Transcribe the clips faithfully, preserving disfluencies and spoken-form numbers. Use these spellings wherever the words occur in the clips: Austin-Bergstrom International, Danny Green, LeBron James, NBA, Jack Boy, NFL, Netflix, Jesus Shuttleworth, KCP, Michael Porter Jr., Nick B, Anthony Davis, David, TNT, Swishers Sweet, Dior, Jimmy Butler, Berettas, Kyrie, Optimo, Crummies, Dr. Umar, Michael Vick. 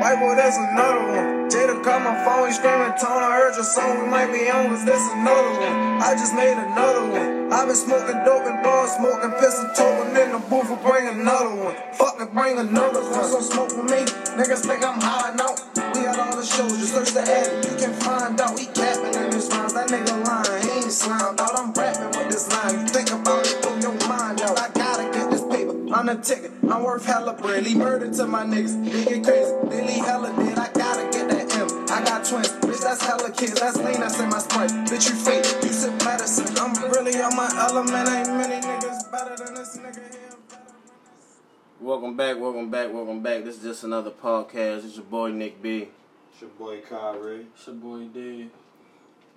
White boy, that's another one. Jada caught my phone, he screaming, tone, I heard your song, we might be on, cause that's another one. I just made another one. I've been smoking dope and ball, smoking pistol, toting in the booth, we'll bring another one. Fuck to bring another one, so smoke with me, niggas think I'm hiding out. We had all the shows, just search the ad, you can find out. We capping in this rhymes, that nigga lying, he ain't slimed out. I'm rapping with this line, you think about it, put your mind out. I gotta get this paper, I'm the ticket, I'm worth hella bread. Leave murder to my niggas, they get crazy, they leave hella dead. I gotta get that M, I got twins, bitch that's hella kids, that's lean, that's in my sprite. Bitch you fake, you sip medicine, I'm really on my element, ain't many niggas better than this nigga here. Welcome back, welcome back, welcome back. This is just another podcast. It's your boy Nick B. It's your boy Kyrie. It's your boy D.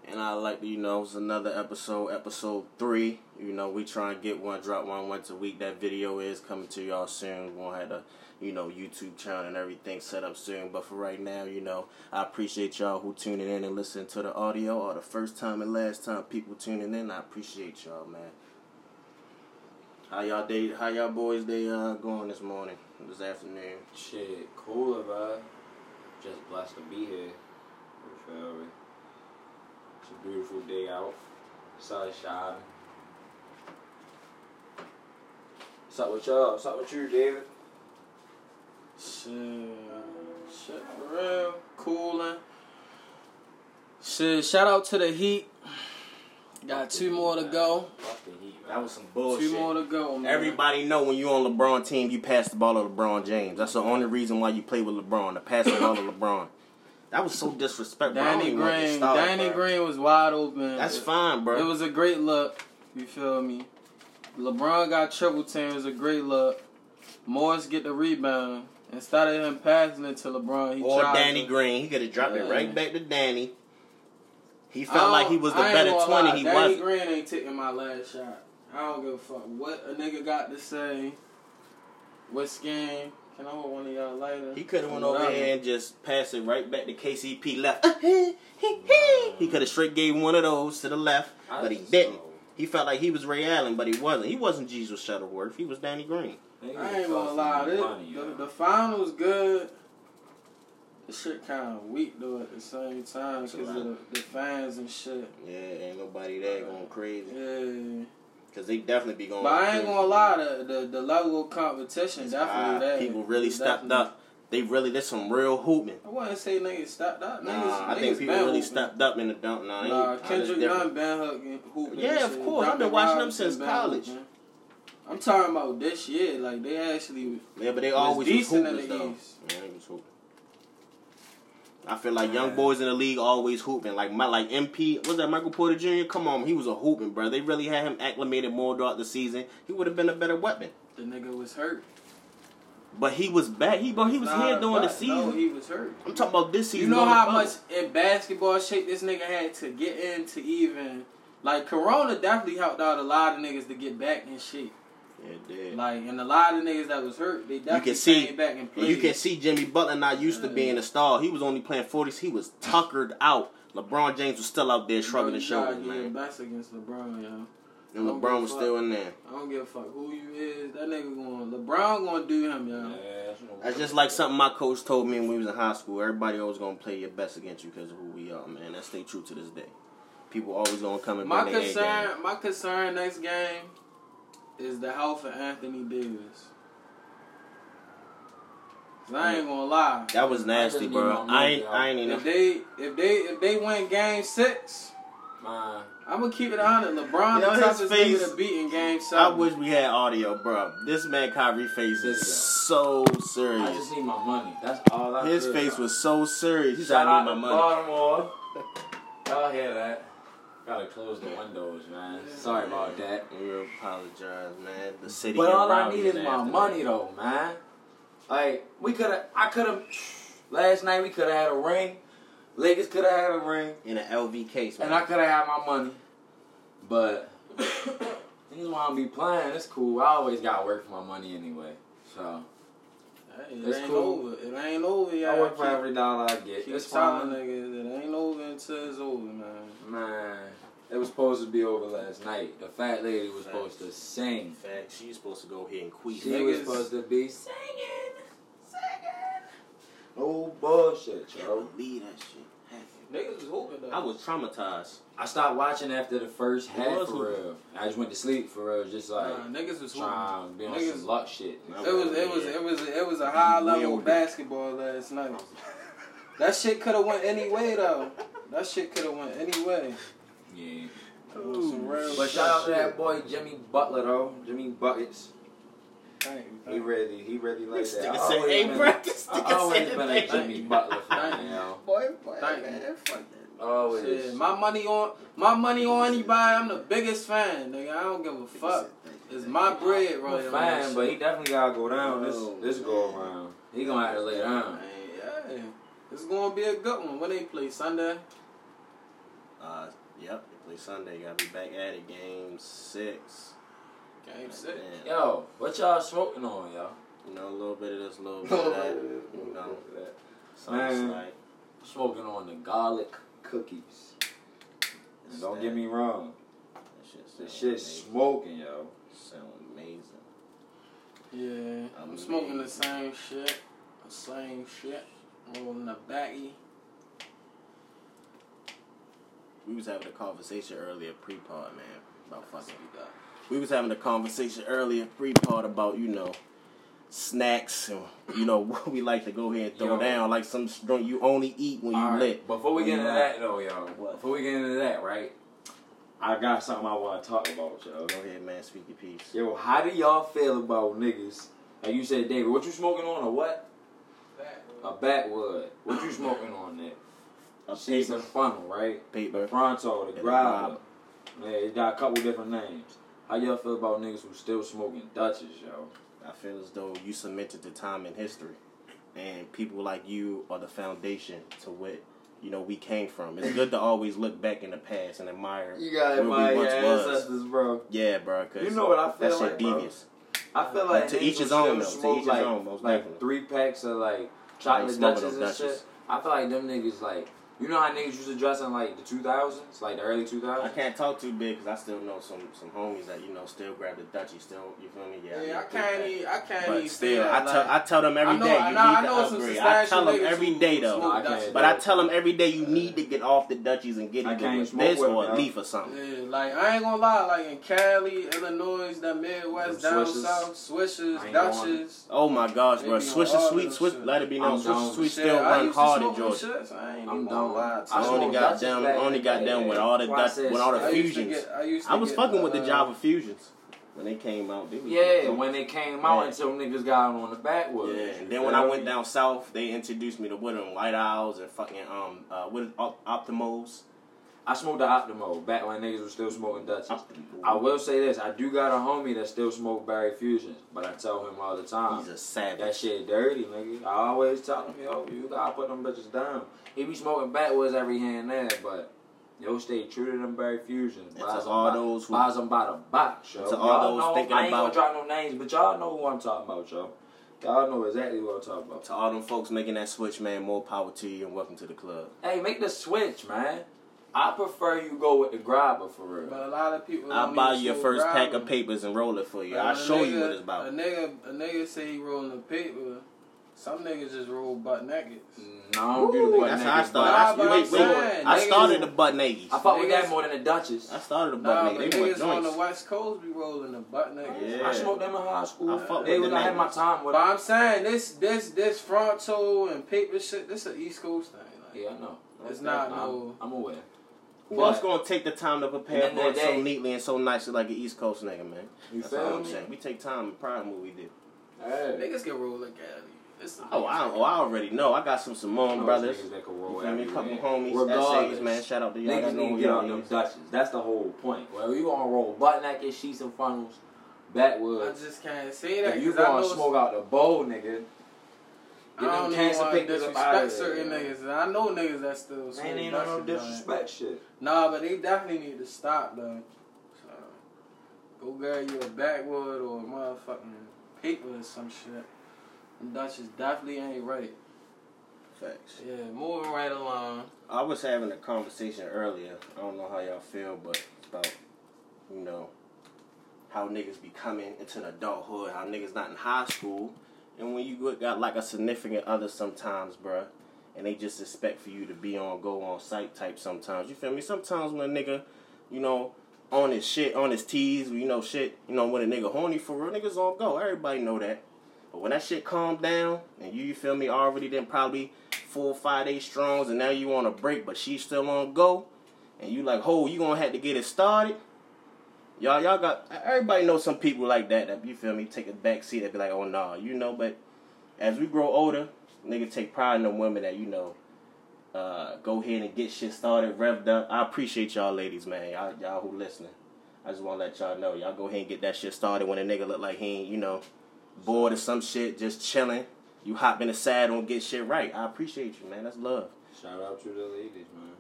And I like to, you know, it's another episode, episode three. You know, we try and get one, drop one once a week. That video is coming to y'all soon. We're gonna have a, you know, YouTube channel and everything set up soon. But for right now, you know, I appreciate y'all who tuning in and listening to the audio, or the first time and last time people tuning in. I appreciate y'all, man. How y'all day? How y'all boys day uh, going this morning, this afternoon? Shit, cooler, bro. Just blessed to be here. You feel me? It's a beautiful day out. Sun shining. What's up with y'all? What's up with you, David? Shit, shit for real, cooling. Shit, shout out to the Heat. Got two more to go. That was some bullshit. Two more to go, man. Everybody know when you on LeBron team, you pass the ball to LeBron James. That's the only reason why you play with LeBron, to pass the ball to LeBron. That was so disrespectful. Danny Green, start, Danny bro. Green was wide open. That's it, fine, bro. It was a great look. You feel me? LeBron got triple team. It was a great look. Morris get the rebound. Instead of him passing it to LeBron, he or Danny it. Green, he could have dropped yeah. it right back to Danny. He felt like he was the better twenty. Lie. He wasn't. Danny Green ain't taking my last shot. I don't give a fuck what a nigga got to say. What skin? Can I hold one of y'all later? He could have went over here and just passed it right back to K C P left. He could have straight gave one of those to the left, but he didn't. He felt like he was Ray Allen, but he wasn't. He wasn't Jesus Shuttleworth. He was Danny Green. I ain't gonna lie. This, the, the final's good. This shit kind of weak, though, at the same time because of the, the fans and shit. Yeah, ain't nobody there going crazy. Yeah. Because they definitely be going but crazy. But I ain't going to lie, the, the, the level of competition, it's definitely there. People really it's stepped definitely. up. They really, there's some real hooping. I wouldn't say niggas stepped up. Niggas, nah, I niggas think people really hooping. stepped up in the dunk. Nah, nah Kendrick Dunn been hooping. Yeah, of course. I've been watching them since college. Hooping. I'm talking about this year. Like, they actually was Yeah, but they always was decent was hoopers, in the though. East. Yeah, they was hooping. I feel like young boys in the league always hooping. Like my, like M P, was that Michael Porter Junior? Come on, he was a hooping, bro. They really had him acclimated more throughout the season. He would have been a better weapon. The nigga was hurt, but he was back. He, bro, he was nah, here during the season. No, he was hurt. I'm talking about this season. You know how much in basketball shape this nigga had to get in to even like Corona definitely helped out a lot of niggas to get back in shape. It did. Like, and a lot of the niggas that was hurt, they definitely came see, back and played. You can see Jimmy Butler not used yeah. to being a star. He was only playing forties. He was tuckered out. LeBron James was still out there shrugging his shoulders, man. You got to get against LeBron, yo. And LeBron was still in there. I don't give a fuck who you is. That nigga going, LeBron going to do him, yo. Yeah, that's, that's just like something my coach told me when we was in high school. Everybody always going to play your best against you because of who we are, man. That stay true to this day. People always going to come and my concern, game. My concern next game is the health of Anthony Davis. Cause I ain't gonna lie. That was nasty, bro. I ain't, I ain't even. If they, if they, if they win Game Six, man, I'm gonna keep it honest. LeBron the toughest nigga to beat in Game Seven. I wish we had audio, bro. This man Kyrie face is so serious. I just need my money. That's all I. His face was so serious. He said, "I need my money." Baltimore. Y'all hear that? Gotta close the windows, man. Yeah. Sorry about that. We apologize, man. The city. But all I need is my money, though, man. Like we could have, I could have. Last night we could have had a ring. Lakers could have had a ring in an L V case, man. And I could have had my money. But these wanna be playing. It's cool. I always gotta work for my money anyway, so. Hey, it it's ain't cool. over. It ain't over, y'all. I work for every dollar I get. Keep it's fine. Niggas, it ain't over until it's over, man. Man, it was supposed to be over last night. The fat lady was Fact. supposed to sing. In fact, she was supposed to go here and queef. She niggas. was supposed to be singing, singing. real shit, yo. I believe that shit. Niggas was hooping though. I was traumatized. I stopped watching after the first half for real. I just went to sleep for real, just like nah, niggas was trying to be on niggas, some luck shit. It was, it, yeah. was, it was it was it was a high level basketball last night. That shit could have went any way though. That shit could have went any way. Yeah. Ooh, but shout out to that boy Jimmy Butler though. Jimmy Buckets. He ready, he ready like this that. I always, hey, been, bro, this I always been a Jimmy Butler fan, yo. Boy, boy, Thank man, that fuck that. Always. Shit, my money on, my money on anybody. I'm the biggest fan, nigga. I don't give a fuck. It's my bread, bro. Right fine, but he definitely gotta go down. Oh, this, this go around. He gonna have to lay down. Yeah, it's gonna be a good one. When they play Sunday. Uh, yep, they play Sunday. Gotta be back at it. Game six. Game six. Yo, what y'all smoking on, y'all? You know, a little bit of this, a little bit of that. You know, something like smoking on the garlic cookies. It's Don't that, get me wrong. That shit smoking, yo. Sound amazing. Yeah, I'm amazing. smoking the same shit. The same shit. Rolling the baggie. We was having a conversation earlier pre-pod, man, about fucking you guys. We was having a conversation earlier, free part about, you know, snacks and, you know, we like to go ahead and throw yo. down. Like some drink you only eat when you right. lit. Before we get into that, though, y'all. Before we get into that, right? I got something I want to talk about, y'all. Go ahead, man. Speak your piece. Yo, how do y'all feel about niggas? Like you said, David, what you smoking on, a what? Backwood. A backwood. What you smoking on there? A season funnel, right? Paper. The Pronto, the grabber. Yeah, it got a couple different names. How y'all feel about niggas who still smoking Dutches, yo? I feel as though you cemented the time in history. And people like you are the foundation to what, you know, we came from. It's good to always look back in the past and admire You got to admire your ancestors, was. bro. Yeah, bro. Cause you know what I feel that like, shit devious. I feel like, like to each his own, though. To each like, his own, most like, three packs of, like, chocolate like Dutches and Dutches. shit. I feel like them niggas, like... You know how niggas used to dress in, like, the two thousands? Like, the early two thousands? I can't talk too big because I still know some, some homies that, you know, still grab the Dutchie. Still, you feel me? Yeah, yeah I, I can't even I can't but even still, I, like, I tell them every know, day you I know, need I know to upgrade. I tell them every day, though. No, I but I tell them every day you need to get off the Dutchies and get into this with or a leaf or something. Yeah, like, I ain't gonna lie. Like, in Cali, Illinois, the Midwest, down south, Swishers, Dutchies. Oh, my gosh, bro. Swishers Sweet, Swish, let it be known. Swishers Sweet still run hard in Georgia. I'm done. I, I only got down, only got down with all the Dutch, with all the fusions. I, get, I, I was get, fucking uh, with the Java fusions when they came out. They yeah, when they came out, yeah. until niggas got on the backwood. Yeah, and then when I went down south, they introduced me to Woodland White Owls and fucking um, uh, what is op Optimos. I smoked the Optimo back when niggas was still smoking Dutchies. Optimo. I will say this: I do got a homie that still smoke Barry Fusions, but I tell him all the time, he's a savage. That shit dirty, nigga. I always tell him, yo, you gotta put them bitches down. He be smoking backwards every here and there, but yo, stay true to them Barry Fusions. Buy to all by, those who buys them by the box, yo. To all those know, thinking I ain't about gonna drop no names, but y'all know who I'm talking about, yo. Y'all know exactly what I'm talking about. To all them folks making that switch, man, more power to you and welcome to the club. Hey, make the switch, man. I prefer you go with the grabber for real. But a lot of people. I'll buy you your first grabber. pack of papers and roll it for you. But I'll show nigga, you what it's about. A nigga, a nigga say he rolling the paper. Some niggas just roll butt naked. No, I don't do the butt naked. That's how I started. Nah, I, wait, wait, I started the butt naked. I fought with that more than the Dutchess. I started the butt naked. Nah, they niggas on the West Coast be rolling the butt naked. Yeah. I smoked them in high school. I, I, they was, I had my time with them. But I'm saying this, this, this fronto and paper shit. This is an East Coast thing. Like, yeah, I know. It's not no. I'm aware. Who else gonna take the time to prepare for it so neatly and so nicely like an East Coast nigga, man? You That's feel all I'm me? saying. We take time and pride in what we do. Hey. Niggas can roll like that. Oh, I oh, I already know. I got some Simone brothers. That can roll you feel me? A couple homies. Regardless. S As, man. Shout out to y'all. Niggas need to get on them Dutches. That's the whole point. Well, you gonna roll butt naked, sheets and funnels, backwoods. I just can't say that. If you gonna smoke out the bowl, nigga. Get I don't even want to disrespect certain yeah. niggas. I know niggas that still smoke. Ain't even no disrespect shit. Nah, but they definitely need to stop, though. So, go grab you a backwood or a motherfucking paper or some shit. And Dutchess definitely ain't right. Facts. Yeah, moving right along. I was having a conversation earlier. I don't know how y'all feel, but it's about, you know, how niggas be coming into adulthood, how niggas not in high school. And when you got, like, a significant other sometimes, bruh, and they just expect for you to be on go on site type sometimes. You feel me? Sometimes when a nigga, you know, on his shit, on his tees, you know, shit, you know, when a nigga horny for real, niggas on go. Everybody know that. But when that shit calmed down and you, you feel me, already done probably four or five days strongs and now you on a break, but she's still on go, and you like, ho, you gonna have to get it started. Y'all, y'all got, everybody knows some people like that, that, you feel me, take a back seat and be like, oh, nah, you know, but as we grow older, nigga take pride in them women that, you know, uh, go ahead and get shit started, revved up. I appreciate y'all ladies, man, y'all y'all who listening. I just want to let y'all know, y'all go ahead and get that shit started when a nigga look like he ain't, you know, bored or some shit, just chilling. You hop in the saddle and get shit right. I appreciate you, man. That's love. Shout out to the ladies, man.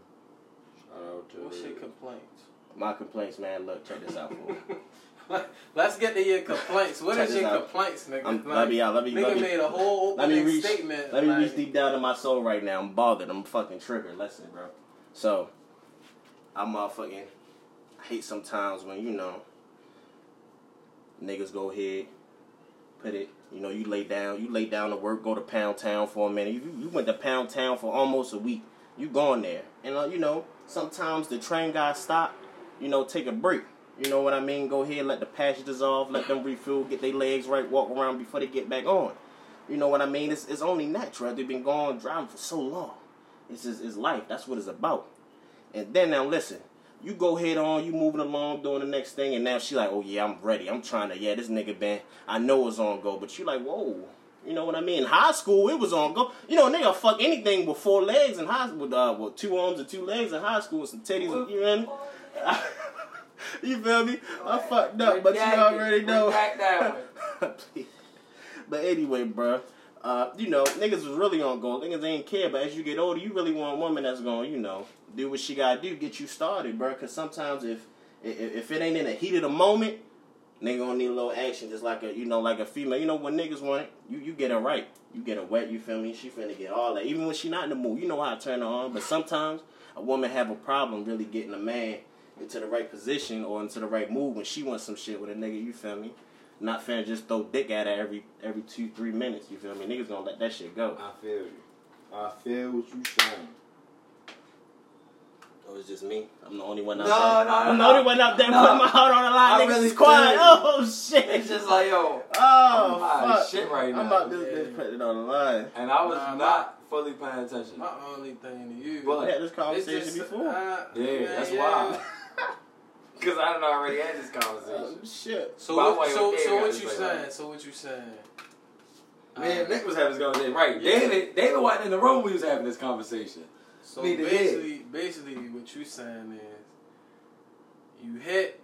Shout out to What's the your complaints? My complaints, man. Look, check this out, boy. Let's get to your complaints. What check is your out. complaints, nigga? Like, let me out. Let me. Nigga let me, made a whole opening reach, statement. Let me like, reach deep down in my soul right now. I'm bothered. I'm fucking triggered. Listen, bro. So, I'm motherfucking. I hate sometimes when, you know, niggas go ahead, put it. You know, you lay down. You lay down to work. Go to Pound Town for a minute. You, you went to Pound Town for almost a week. You gone there, and uh, you know, sometimes the train guys stop. You know, take a break. You know what I mean? Go ahead, let the passion dissolve, let them refuel, get their legs right, walk around before they get back on. You know what I mean? It's, it's only natural. They've been gone driving for so long. It's, just, it's life. That's what it's about. And then, now, listen. You go head on, you moving along, doing the next thing, and now she like, oh, yeah, I'm ready. I'm trying to, yeah, this nigga been, I know it's on go, but you like, whoa. You know what I mean? In high school, it was on go. You know, nigga fuck anything with four legs in high school, uh, with two arms and two legs in high school with some titties, you know what I mean? You feel me? I fucked up, but you already know. But anyway, bruh, uh, you know, niggas was really on go. Niggas ain't care, but as you get older, you really want a woman that's gonna, you know, do what she gotta do, get you started, bruh. Cause sometimes if, if if it ain't in the heat of the moment, nigga gonna need a little action, just like a, you know, like a female. You know when niggas want it, you you get her right, you get her wet. You feel me? She finna get all that, even when she not in the mood. You know how I turn her on, but sometimes a woman have a problem really getting a man into the right position or into the right mood when she wants some shit with a nigga, you feel me? Not finna just throw dick at her every every two, three minutes, you feel me? Niggas gonna let that shit go. I feel you. I feel what you saying. Oh, it's just me? I'm the only one out no, there? No, no, I'm no. the only one out there no. putting my heart on the line, I niggas really is quiet. Oh, shit. It's just like, yo. Oh, I'm fuck. shit right now. I'm about this bitch yeah. putting it on the line. And I was nah, not... fully paying attention. My only thing to you. Well, I had this conversation just, before. Uh, yeah, man, that's yeah. why. Because I done already had this conversation. Uh, shit. So but what, so, so what you saying? Right. So what you saying? Man, uh, Nick was having this conversation. Right. Yeah. David, David wasn't in the room when we was having this conversation. So Neither basically, did. basically what you saying is you hit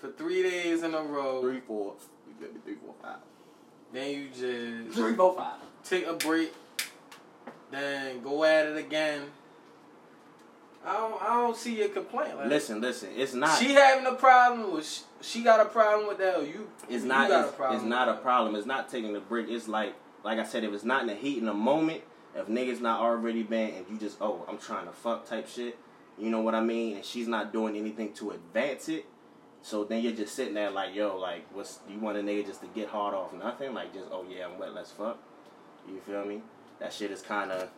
for three days in a row. Three, four. You got me three, four, five. Then you just... Three, four, five. Take a break. Then go at it again. I don't, I don't see your complaint. Like listen, that. listen, it's not. She having a problem with. She, she got a problem with that. Or you. It's you not. Got it's, a problem it's not a problem. It's not taking the break. It's like, like I said, if it's not in the heat in the moment, if niggas not already been, and you just oh, I'm trying to fuck type shit. You know what I mean? And she's not doing anything to advance it. So then you're just sitting there like, yo, like, what's you want a nigga just to get hard off nothing? Like just oh yeah, I'm wet. Let's fuck. You feel me? That shit is kind of,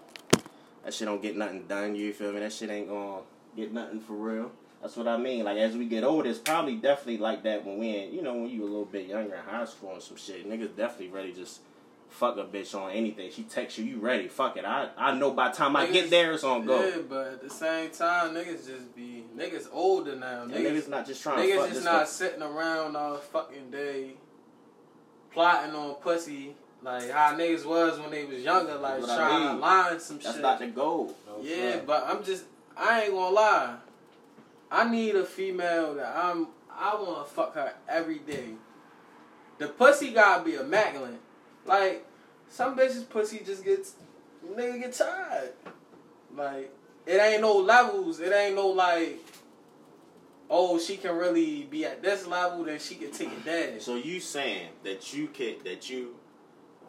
that shit don't get nothing done, you feel me? That shit ain't gonna get nothing for real. That's what I mean. Like, as we get older, it's probably definitely like that when we in, you know, when you a little bit younger in high school and some shit. Niggas definitely ready to just fuck a bitch on anything. She texts you, you ready, fuck it. I, I know by the time niggas, I get there, it's gonna go. Yeah, but at the same time, niggas just be, niggas older now. Niggas, yeah, niggas not just trying to fuck. Niggas just not stuff. sitting around all fucking day plotting on pussy. Like, how niggas was when they was younger, like, trying I mean. to line some That's shit. That's not the goal. No yeah, fun. but I'm just, I ain't gonna lie. I need a female that I'm, I wanna fuck her every day. The pussy gotta be immaculate. Like, some bitches' pussy just gets, nigga get tired. Like, it ain't no levels. It ain't no, like... oh, she can really be at this level, then she can take it down. So you saying that you can, that you...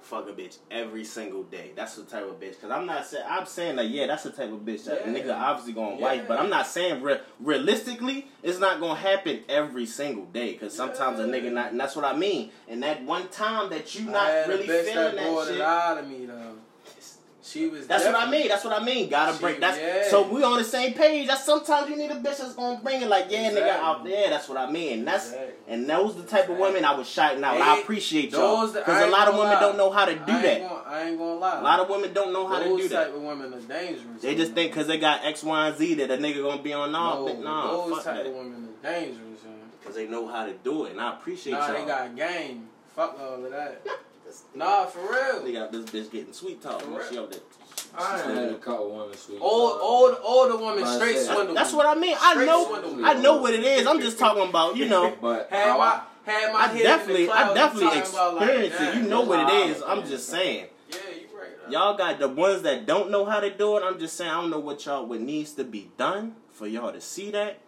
fuck a bitch every single day. That's the type of bitch. Cause I'm not saying I'm saying that. Like, yeah, that's the type of bitch that yeah. nigga obviously gonna yeah. wife. But I'm not saying re realistically it's not gonna happen every single day. Cause sometimes yeah. a nigga not. And that's what I mean. And that one time that you not really feeling that, that shit. Out of me though. She was. That's what I mean. That's what I mean. Gotta she, break. That's yeah. So we on the same page. That's sometimes you need a bitch that's gonna bring it. Like yeah, exactly. nigga out there. That's what I mean. And that's exactly. and those the type exactly. of women I was shouting out. Hey, I appreciate y'all because a lot of women lie. don't know how to do I that. Gonna, I ain't gonna lie. A lot of women don't know how those to do that. Those type of women are dangerous. They just think because they got X, Y, and Z that a nigga gonna be on all. No, nah, those type that. of women are dangerous. Because they know how to do it, and I appreciate nah, y'all. Nah, they got game. Fuck all of that. Nah, for real. They got this bitch getting sweet talk. She up there. I ain't had a couple women sweet talk. Old, old, older women straight swindle. That's what I mean. I know, I know what it is. I'm just talking about, you know. But had my, had my I definitely, I definitely experienced it. You know what it is. I'm just saying. Yeah, you right. Y'all got the ones that don't know how to do it. I'm just saying. I don't know what y'all what needs to be done for y'all to see that.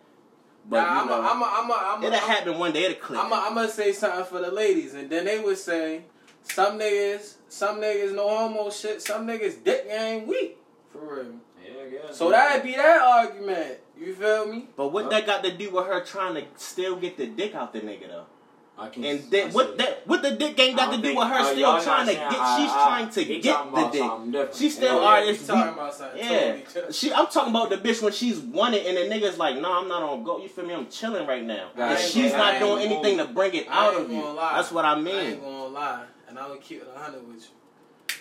But nah, you know, I'm a, I'm a, I'm a, it'll I'm, happen one day. It'll click. I'm gonna say something for the ladies, and then they would say. Some niggas, some niggas no homo shit. Some niggas dick game weak. For real. Yeah, yeah. So that'd be that argument. You feel me? But what huh? that got to do with her trying to still get the dick out the nigga though? I can. And then what that, that what the dick game got to do with her still trying to get? She's trying to get the dick. She still are. Yeah. yeah. Totally she. I'm talking about the bitch when she's wanted and the nigga's like, no, nah, I'm not on go. You feel me? I'm chilling right now. I and she's gonna, not doing anything gonna, to bring it out of you. Lie. That's what I mean. I ain't gonna lie. And I would keep it one hundred with you.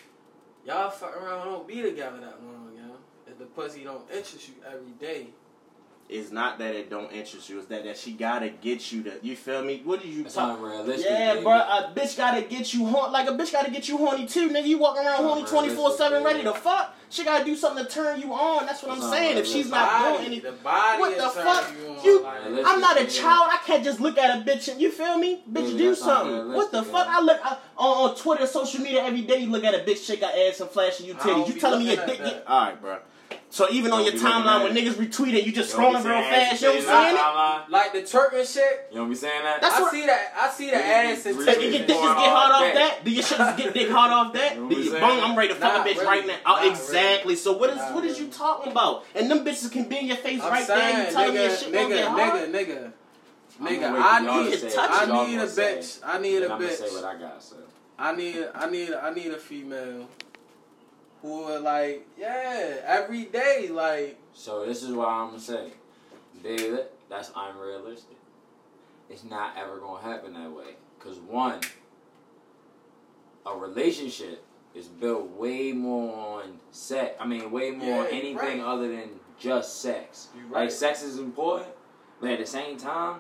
Y'all fuck around don't be together that long, y'all. If the pussy don't interest you every day. It's not that it don't interest you. It's that, that she gotta get you to... You feel me? What did you talk about? Yeah, baby. Bro. A bitch gotta get you horny. Like, a bitch gotta get you horny, too, nigga. You walking around horny twenty-four seven ready to fuck. She gotta do something to turn you on. That's what That's I'm saying. If she's not body, doing anything... What the fuck? You, you like, I'm not a child. I can't just look at a bitch and... You feel me? Bitch, yeah, do something. What the fuck? I look... I, on, on Twitter, social media, every day, you look at a bitch, shake her ass and flashing you titties. You telling me your dick... Alright, bro. So even on your timeline when niggas retweet it, you just scrolling real fast. You don't see it? Like the Turk and shit. You don't be saying that? That's I see that. I see the ass and shit. Did your dick just get hard off that? Do your shit just get dick hard off that? Did you bone? I'm ready to fuck a bitch right now. Exactly. So what is what is you talking about? And them bitches can be in your face right there. You telling me your shit gonna get hard? Nigga, nigga, nigga, nigga. I need a touch. I need a bitch. I need a bitch. I'm gonna say what I got. So I need, I need, I need a female. Who are like, yeah, every day, like. So this is what I'm gonna say, David. That's unrealistic. It's not ever gonna happen that way. Cause one, a relationship is built way more on sex. I mean, way more yeah, on anything right. other than just sex. Right. Like sex is important, but at the same time,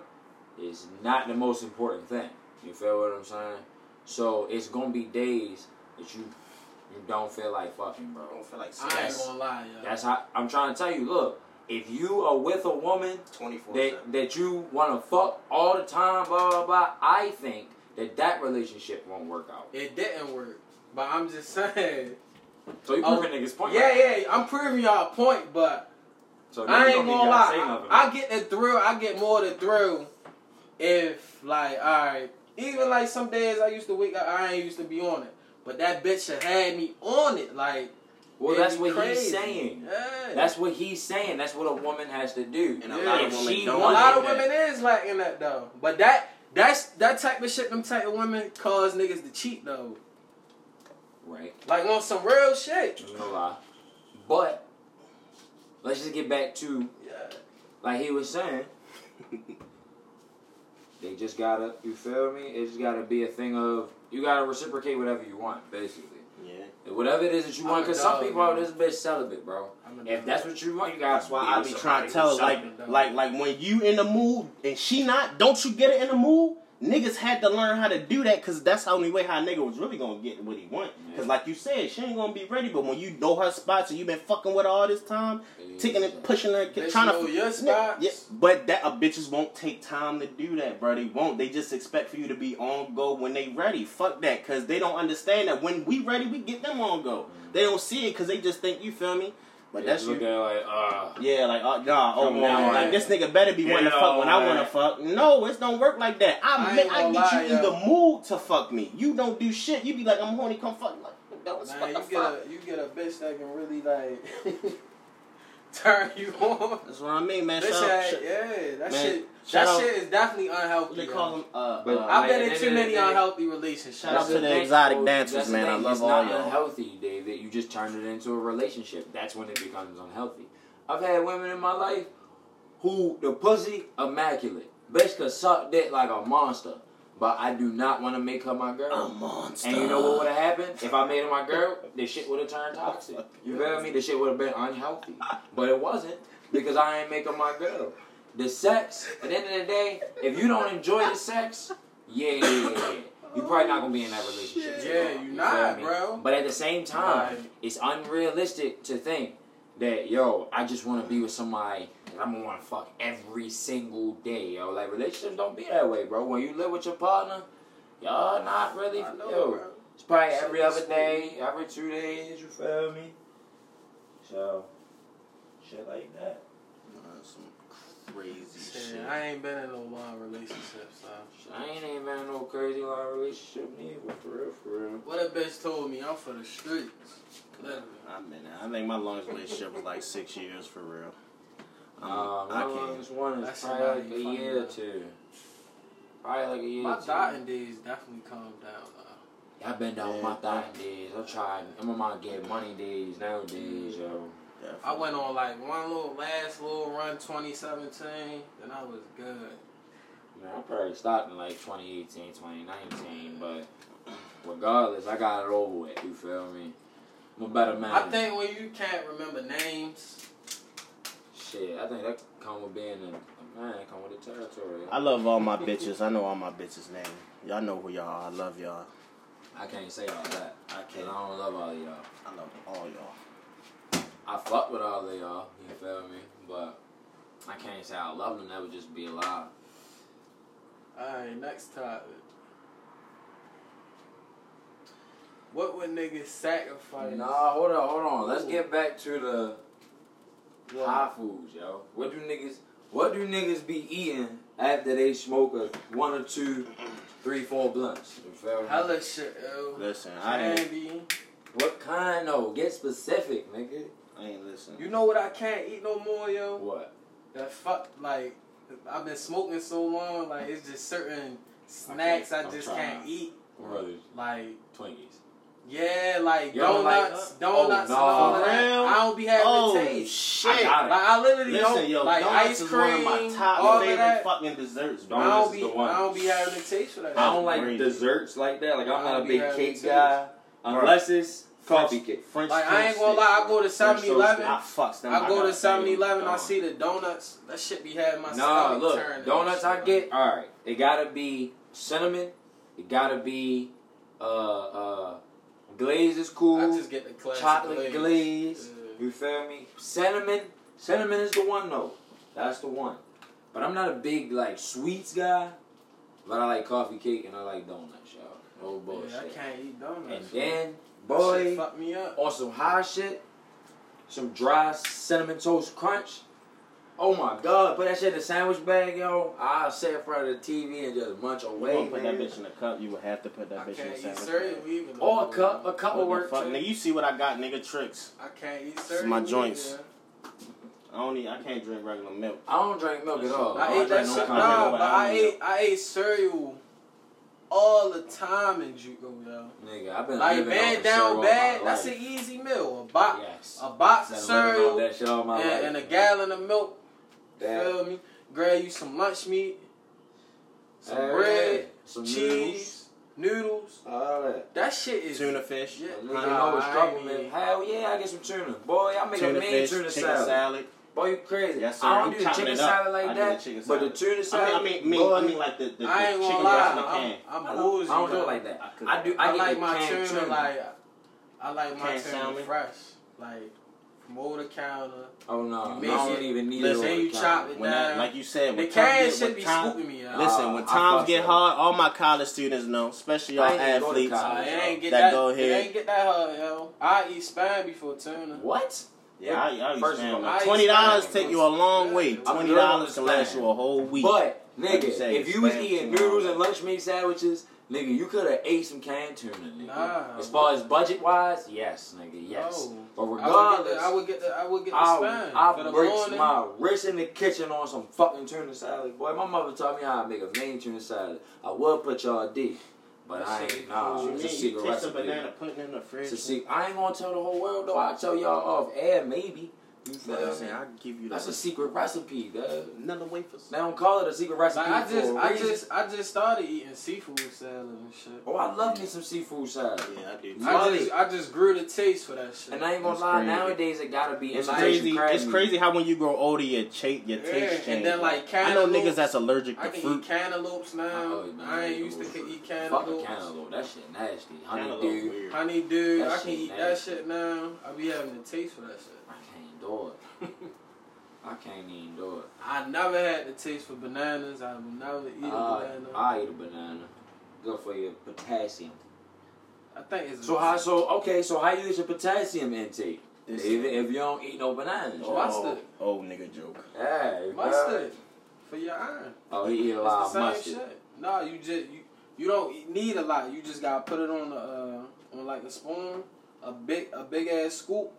it's not the most important thing. You feel what I'm saying? So it's gonna be days that you. You don't feel like fucking, bro. Don't feel like sex. I ain't gonna lie, yo. That's how I'm trying to tell you. Look, if you are with a woman that that you want to fuck all the time, blah blah blah. I think that that relationship won't work out. It didn't work, but I'm just saying. So you proving oh, niggas' point? Yeah, right? yeah. I'm proving y'all a point, but so I ain't gonna lie. I, I get the thrill. I get more the thrill if, like, all right. Even like some days I used to wake up. I ain't used to be on it. But that bitch had me on it, like. Well, that's what crazy. he's saying. Yeah. That's what he's saying. That's what a woman has to do. And a yeah. lot of women, she a lot of women is lacking that though. But that that's that type of shit. Them type of women cause niggas to cheat though. Right. Like on some real shit. No lie. But let's just get back to yeah. like he was saying. They just gotta, you feel me? It just gotta be a thing of, you gotta reciprocate whatever you want, basically. Yeah. Whatever it is that you want, because some people are this bitch celibate, bro. If that's what you want, you gotta. That's why I be trying to tell her, like, like, like when you in the mood and she not, don't you get it in the mood? Niggas had to learn how to do that because that's the only way how a nigga was really gonna get what he want. Because yeah. like you said, she ain't gonna be ready. But when you know her spots and you been fucking with her all this time, yeah. taking and pushing her, they trying know to your spots. Yeah, but that a bitches won't take time to do that, bro. They won't. They just expect for you to be on go when they ready. Fuck that, because they don't understand that when we ready, we get them on go. Mm-hmm. They don't see it because they just think, you feel me. But yeah, that's you. Like, uh, yeah, like, uh, nah, oh, no. Nah, like, this nigga better be wanting to fuck when man. I want to fuck. No, it don't work like that. I, I, man, I get lie, you yo. in the mood to fuck me. You don't do shit. You be like, I'm horny, come fuck me. Like, that was fuck the fuck. You get a bitch that can really, like, turn you on. That's what I mean, man. That shit, yeah, that man, shit. That out, shit is definitely unhealthy. They call them, uh, but, uh, I've man, been in too many day, unhealthy relationships. Shout out to the exotic dancers, man. I love all y'all. It's not unhealthy, Dave. That you just turned it into a relationship. That's when it becomes unhealthy. I've had women in my life who the pussy immaculate, bitch could suck dick like a monster. But I do not want to make her my girl. A monster. And you know what would have happened? If I made her my girl, this shit would have turned toxic. You feel me? This shit would have been unhealthy. But it wasn't because I ain't make her my girl. The sex, at the end of the day, if you don't enjoy the sex, yeah, yeah, yeah, yeah. You're probably not going to be in that relationship. Shit. Yeah, you're not, bro. But at the same time, right. It's unrealistic to think that, yo, I just want to be with somebody and I'm going to want to fuck every single day, yo. Like, relationships don't be that way, bro. When you live with your partner, y'all not really, I know, yo. Bro. It's probably it's every other day, every two days, you feel me? So, shit like that. Uh, some crazy shit. shit. I ain't been in no long relationship, so. Shit, I ain't even been in no crazy long relationship neither, for real, for real. What a bitch told me, I'm for the streets. I mean, I think my longest relationship was like six years for real. Um, um, my I longest one is probably like a year or two. Probably like a year or two. My dieting days definitely calmed down though. I've been down with my dieting days. I tried. I'm about to get money days nowadays, yo. Definitely. I went on like one little last little run twenty seventeen, then I was good. Man, I probably stopped in like twenty eighteen, twenty nineteen, but regardless, I got it over with. You feel me? I'm a better man. I think when you can't remember names. Shit, I think that come with being a, a man, come with the territory. I love all my bitches. I know all my bitches' names. Y'all know who y'all are. I love y'all. I can't say all that. I can't. I don't love all y'all. I love all y'all. I fuck with all of y'all, you feel me? But I can't say I love them. That would just be a lie. Alright, next topic. What would niggas sacrifice? Nah, hold on, hold on. Let's get back to the yeah. high foods, yo. What do niggas? What do niggas be eating after they smoke a one or two, three, four blunts? You feel me? Hella shit, yo. Listen, candy. I ain't. What kind? No, get specific, nigga. I ain't listening. You know what I can't eat no more, yo? What? That fuck, like I've been smoking so long, like it's just certain snacks I, I just trying. can't eat. Brothers, like Twinkies. Yeah, like Yo, donuts, like, donuts, oh, no. and all of that. I don't be having oh, the taste. Shit. I got it. Like I literally Listen, don't yo, like ice cream. Is one of my top all favorite of that. fucking desserts. Donuts I don't be, is the one. I don't be having the taste for that. I don't like crazy. desserts like that. Like I'm not a big cake guy, unless it's coffee cake. French. Like I ain't gonna lie, I go to seven eleven. I fucks them. I go to seven eleven. I see the donuts. That shit be having my stomach turning. Nah, look, donuts I get. All right, it gotta be cinnamon. It gotta be uh uh. glaze is cool. I just get the chocolate glaze. glaze yeah. You feel me? Cinnamon. Cinnamon is the one though. That's the one. But I'm not a big like sweets guy. But I like coffee cake and I like donuts, y'all. No bullshit. Yeah, I can't eat donuts. And then, boy, shit fuck me up. Or some high shit. Some dry cinnamon toast crunch. Oh my god, put that shit in a sandwich bag, yo. I'll sit in front of the T V and just munch away. You won't put that bitch in a cup, you would have to put that I bitch in a sandwich cereal, bag. Or a cup, a cup will work. Nigga, you see what I got, nigga, tricks. I can't eat cereal. It's my joints. Yeah. I don't eat, I can't drink regular milk. I don't drink milk at all. I, I ate that shit. Nah, but I ate, I ate cereal all the time in Juco, yo. Nigga, I've been like man down bad. That's an easy meal. A box, yes. a box of cereal, that shit all my and, life, and a man. gallon of milk. That. Feel me? Grab you some lunch meat, some hey, bread, some cheese, noodles, noodles. All that. That shit is tuna fish. Yeah, you know it's trouble, man. Hell yeah, I get some tuna. Boy, I make tuna a mean tuna salad. salad. Boy, you crazy? Yes, sir. I don't you do the chicken salad like I that, chicken salad. but the tuna salad. I mean, I mean, boy, I mean like the, the, the I ain't chicken breast in the can. I'm, I'm boozy, I don't do it like that. I, I do. I, I like my tuna, tuna like I like my tuna fresh, like. Mold the counter. Oh no, you mix I don't it. even need listen, it. Listen, you chop it down. Like you said, the cash should be scooping me. Out. Listen, when oh, times get so. hard, all my college students know, especially y'all athletes college, it ain't get that, that go ahead. It ain't get that hard, yo. I eat spam before tuna. What? Yeah, I, I eat spam. Twenty dollars take you a long yeah, way. Twenty dollars can last you a whole week. But nigga, if you was eating noodles and lunch meat sandwiches Nigga, you could have ate some canned tuna, nigga. Nah, as far as budget wise, yes, nigga, yes. No. But regardless, I would get the, I would get the, I would get the I, spine. I breaks my wrist in the kitchen on some fucking tuna salad, boy. My mother taught me how to make a mean tuna salad. I would put y'all D, but that's I ain't. Nah, no, it's mean? A secret you recipe. A banana, put it in the fridge. It's a I ain't gonna tell the whole world though. I tell y'all off air, maybe. You know what I'm saying? I can give you that. That's a secret recipe, dude. Another wafers. They don't call it a secret recipe. Like, I just, for a I reason. just, I just started eating seafood salad and shit. Oh, I love yeah. me some seafood salad. Yeah, I do. I just, I just grew the taste for that shit. And I ain't gonna That's lie, crazy. nowadays it gotta be. It's crazy. crazy. It's crazy how when you grow older, your cha- your yeah. taste changes. And then like cantaloupes. I know niggas that's allergic to I can fruit. Eat cantaloupes now. Oh, man, I ain't used to eat cantaloupes. Fuck a cantaloupe. That shit nasty. Honeydew. Honeydew. I can eat nasty. that shit now. I be having the taste for that shit. Do it. I can't even do it. I never had the taste for bananas. I would never eat a uh, banana. I eat a banana. Good for your potassium. I think it's so. How so? Okay. So how you get your potassium intake? If, if you don't eat no bananas, oh, mustard. Oh, nigga, joke. Hey, mustard for your iron. Oh, he eat a lot of mustard. Shit. No, you just you you don't need a lot. You just gotta put it on the uh, on like a spoon, a big a big ass scoop.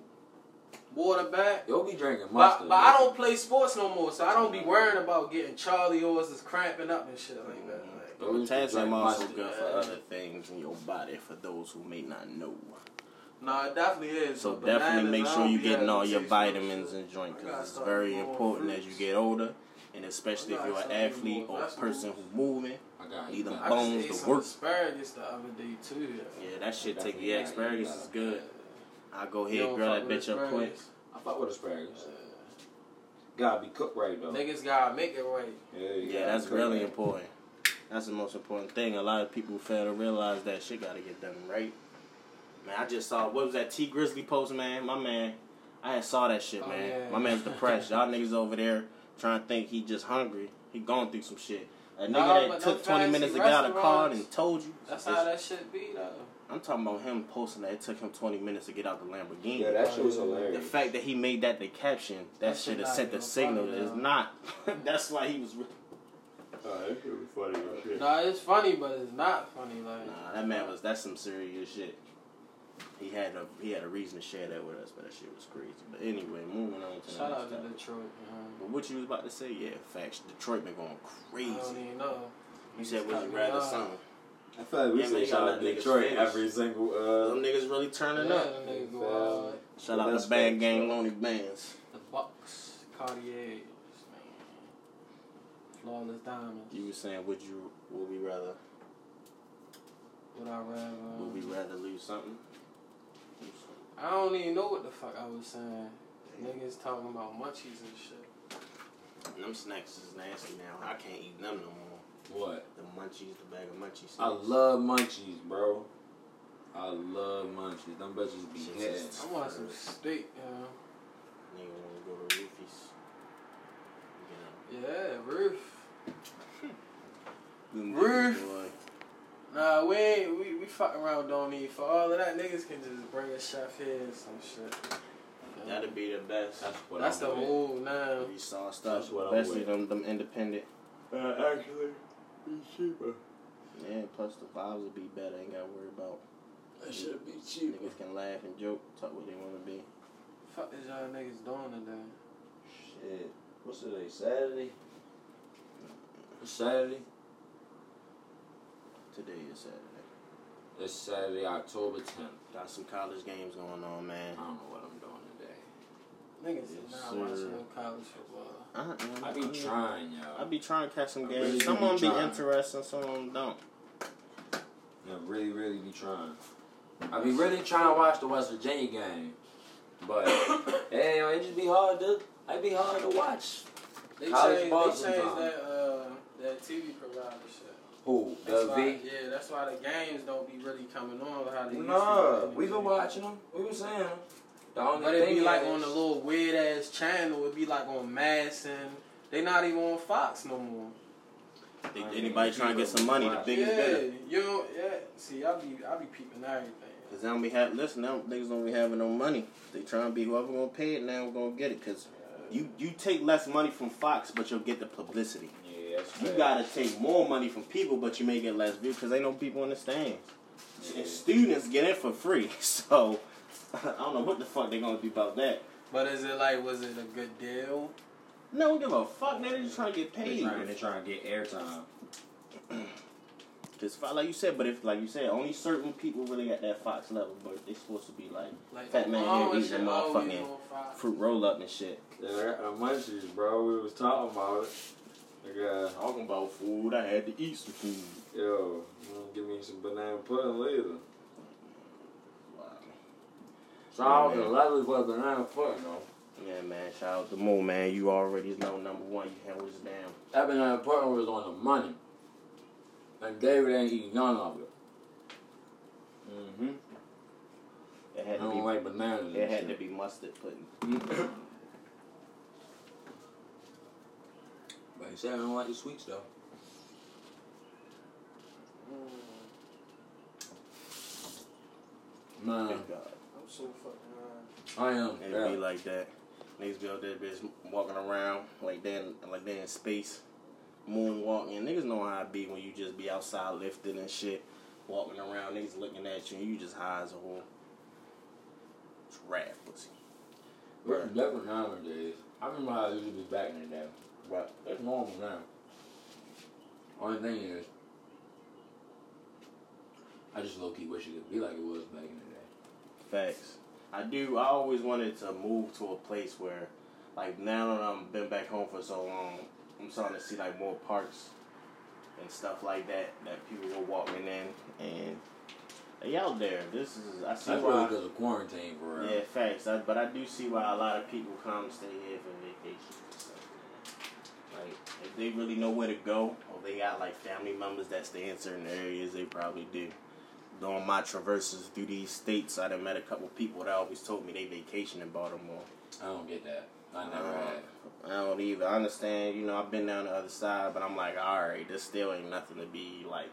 Water back. You'll be drinking mustard. But, but I don't play sports no more, so I don't be worrying about getting Charlie O's is cramping up and shit like that. Like, but potassium also good for other things in your body for those who may not know. Nah, it definitely is. So definitely make sure you're getting all your vitamins and joint because it's very important as you get older, and especially if you're an athlete or a person who's moving. Eat them bones to work. Asparagus the other day too. Yeah, that shit take. Yeah, asparagus is good. I go ahead, girl, that bitch up quick. I fuck with asparagus. Uh, gotta be cooked right, though. Niggas gotta make it right. Yeah, yeah that's really it. important. That's the most important thing. A lot of people fail to realize that shit gotta get done right. Man, I just saw, what was that T Grizzly post, man? My man, I had saw that shit, oh, man. Yeah. My man's depressed. Y'all niggas over there trying to think he just hungry. He going through some shit. A nigga no, that took twenty minutes to get out of the car and told you. That's how that shit be, though. I'm talking about him posting that it took him twenty minutes to get out the Lamborghini. Yeah, that shit was hilarious. The fact that he made that the caption, that, that should have sent the signal that it's not. That's why he was... Oh, that shit was funny. Shit. Nah, it's funny, but it's not funny. Like, nah, that man was... That's some serious shit. He had a he had a reason to share that with us, but that shit was crazy. But anyway, moving on to... Shout out to Detroit. Man. But what you was about to say? Yeah, facts. Detroit been going crazy. I don't even know. You said, would you rather something? I feel like we yeah, say shout out Detroit every single... Uh, them niggas really turning yeah, up. Them niggas go out. Shout out the Bad Gang Lonely Bands. The Bucks, Cartiers, man. Flawless Diamonds. You were saying, would you... Would we rather... Would I rather... Would we rather lose something? I don't even know what the fuck I was saying. Damn. Niggas talking about munchies and shit. And them snacks is nasty now. I can't eat them no more. What? The munchies, the bag of munchies. I love munchies, bro. I love munchies. Them bitches be head. I want some steak, you know. Nigga wanna go to Roofies. You know. Yeah, Roof. Roof. Nah, we ain't, we, we fucking around don't need for all of that. Niggas can just bring a chef here and some shit. That'd be the best. That's, what That's the move now. We saw stuff. That's what Especially them, them independent. Uh, actually. Cheaper. Yeah, plus the vibes will be better. Ain't gotta worry about. That should be cheaper. Niggas can laugh and joke, talk what they wanna be. Fuck is y'all niggas doing today? Shit. What's today? Saturday? It's Saturday? Today is Saturday. It's Saturday, October tenth. Got some college games going on, man. I don't know what I'm doing today. Niggas is yes, not watching no college football. I, I be trying, y'all. I be trying to catch some games. Really some of them be interesting, some of them don't. I really, really be trying. I be really trying to watch the West Virginia game. But, hey, it just be hard to, it be hard to watch. They changed that, uh, that T V provider shit. Who? The V? Yeah, that's why the games don't be really coming on. How they nah, we been watching them. We been saying them. But it'd be like on a little weird ass channel. It'd be like on Mass and they not even on Fox no more. They, anybody trying to get some money, the biggest better. Yeah, yo, yeah. See, I be, I be peeping everything. Cause they don't be having. Listen, them niggas don't be having no money. They trying to be whoever gonna pay it now gonna get it. Cause you, you take less money from Fox, but you'll get the publicity. Yeah. That's you got to take more money from people, but you're making less views because ain't no people in the stands. Yeah. And students get in for free. So, I don't know what the fuck they're going to do about that. But is it like, was it a good deal? No, don't give a fuck. They're just trying to get paid. They're trying, they're trying to get airtime. Just like you said, but if like you said, only certain people really got that Fox level, but they supposed to be like, like Fat Man oh, here eating and motherfucking fruit roll up and shit. Yeah, I got my munchies, bro. We was talking about it. I got talking about food. I had to eat some food. Yo, you gonna give me some banana pudding later? Wow. Shout yeah, out to Leslie for banana pudding though. Yeah, man. Shout out to Mo, man. You already know number one. You handle this damn. That banana pudding was on the money. And David ain't eating none of it. Mm-hmm. It had I to be like bananas. It had shit. to be mustard pudding. But he said I don't like the sweets though. Mm. Man, thank God. I'm so fucking high. I am. It'd yeah. be like that. Niggas be out there, bitch, walking around like they in, like they in space. Moonwalking. Niggas know how it be when you just be outside lifting and shit, walking around, niggas looking at you and you just high as a whore. It's rat pussy. It's different nowadays. I remember how it used to be back in the day, but it's normal now. Only thing is, I just low-key wish it could be like it was back in the day. Facts. I do, I always wanted to move to a place where, like now that I've been back home for so long, I'm starting to see like more parks and stuff like that that people were walking in and they out there. This is I see. That's why because of quarantine, bro. Yeah, facts. I, but I do see why a lot of people come and stay here for vacation and stuff. Like if they really know where to go, or they got like family members that stay in certain areas, they probably do. During my traverses through these states, I done met a couple people that always told me they vacation in Baltimore. I don't get that. I never um, had. I don't even I understand, you know, I've been down the other side, but I'm like, alright, this still ain't nothing to be like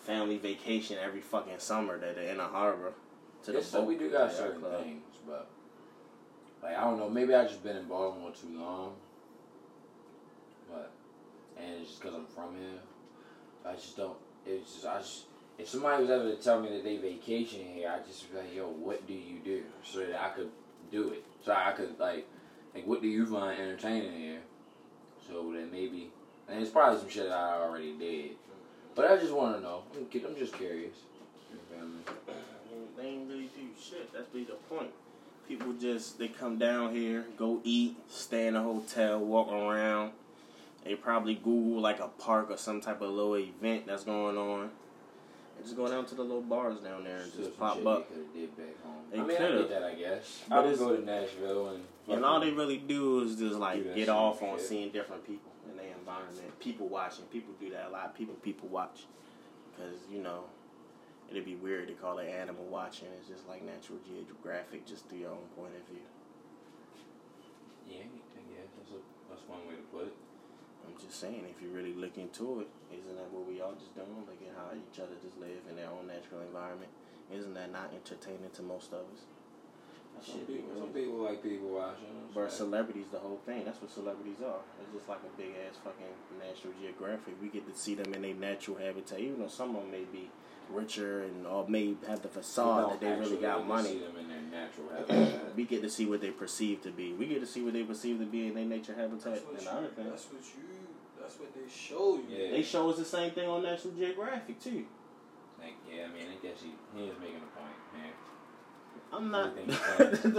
family vacation every fucking summer that they're in a harbor to yeah, the so boat. We do got certain club. things, but like I don't know, maybe I just been in Baltimore too long. But and it's just because I'm from here. I just don't it's just I just if somebody was able to tell me that they vacation here, I just be like, yo, what do you do? So that I could do it. So I could like Like, what do you find entertaining here? So then maybe, and it's probably some shit that I already did. But I just want to know. I'm, I'm just curious. You feel me? They ain't really do shit. That's be the point. People just, they come down here, go eat, stay in a hotel, walk around. They probably Google like a park or some type of little event that's going on. Just go down to the little bars down there and so just pop up. They did back home. They I mean, could've. I did that, I guess. But I would go to Nashville and... And all they really do is just, like, get off on shit. Seeing different people in their environment. People watching. People do that a lot. People, people watch. Because, you know, it'd be weird to call it animal watching. It's just, like, Natural Geographic, just through your own point of view. Yeah, I guess. That's, a, that's one way to put it. I'm just saying, if you really look into it, isn't that what we all just doing? Look at how each other just live in their own natural environment. Isn't that not entertaining to most of us? That some, people, some people like people watching. But celebrities, the whole thing. That's what celebrities are. It's just like a big ass fucking National Geographic. We get to see them in their natural habitat. Even though some of them may be richer and or may have the facade that they really got money. See them in their natural habitat. We get to see what they perceive to be. We get to see what they perceive to be in their nature habitat and other things. That's what you. That's what they show you. Yeah. They show us the same thing on National Geographic too. Like yeah, I mean, I guess he he is making a point, man. I'm not. The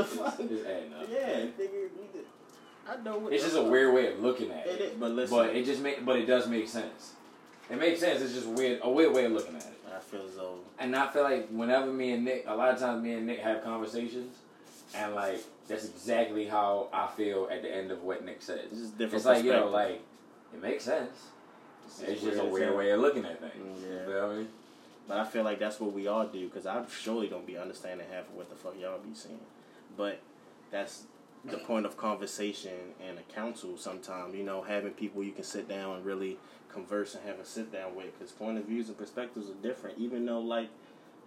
fuck. Just adding up. Yeah, nigga, yeah. I know. What it's just a weird way of looking at it, it. But listen, but it just make, but it does make sense. It makes sense. It's just weird, a weird way of looking at it. I feel as though. And I feel like whenever me and Nick, a lot of times me and Nick have conversations, and like that's exactly how I feel at the end of what Nick says. It's just different. It's like you know, like. It makes sense. It's just, it's just a weird way of looking at things. Yeah. You feel me? But I feel like that's what we all do, because I surely don't be understanding half of what the fuck y'all be saying. But that's the point of conversation and a council sometimes, you know, having people you can sit down and really converse and have a sit down with, because point of views and perspectives are different, even though, like,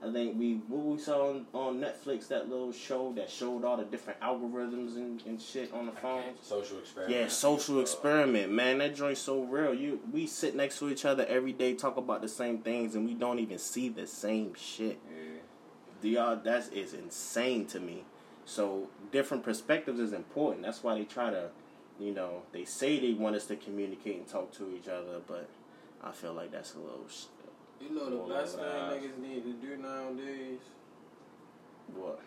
I think we what we saw on, on Netflix, that little show that showed all the different algorithms and, and shit on the phone. Social Experiment. Yeah, Social Experiment, man. That joint's so real. You we sit next to each other every day, talk about the same things, and we don't even see the same shit. Yeah. The uh, that is insane to me. So different perspectives is important. That's why they try to, you know, they say they want us to communicate and talk to each other, but I feel like that's a little. Sh- You know the last thing niggas need to do nowadays? What?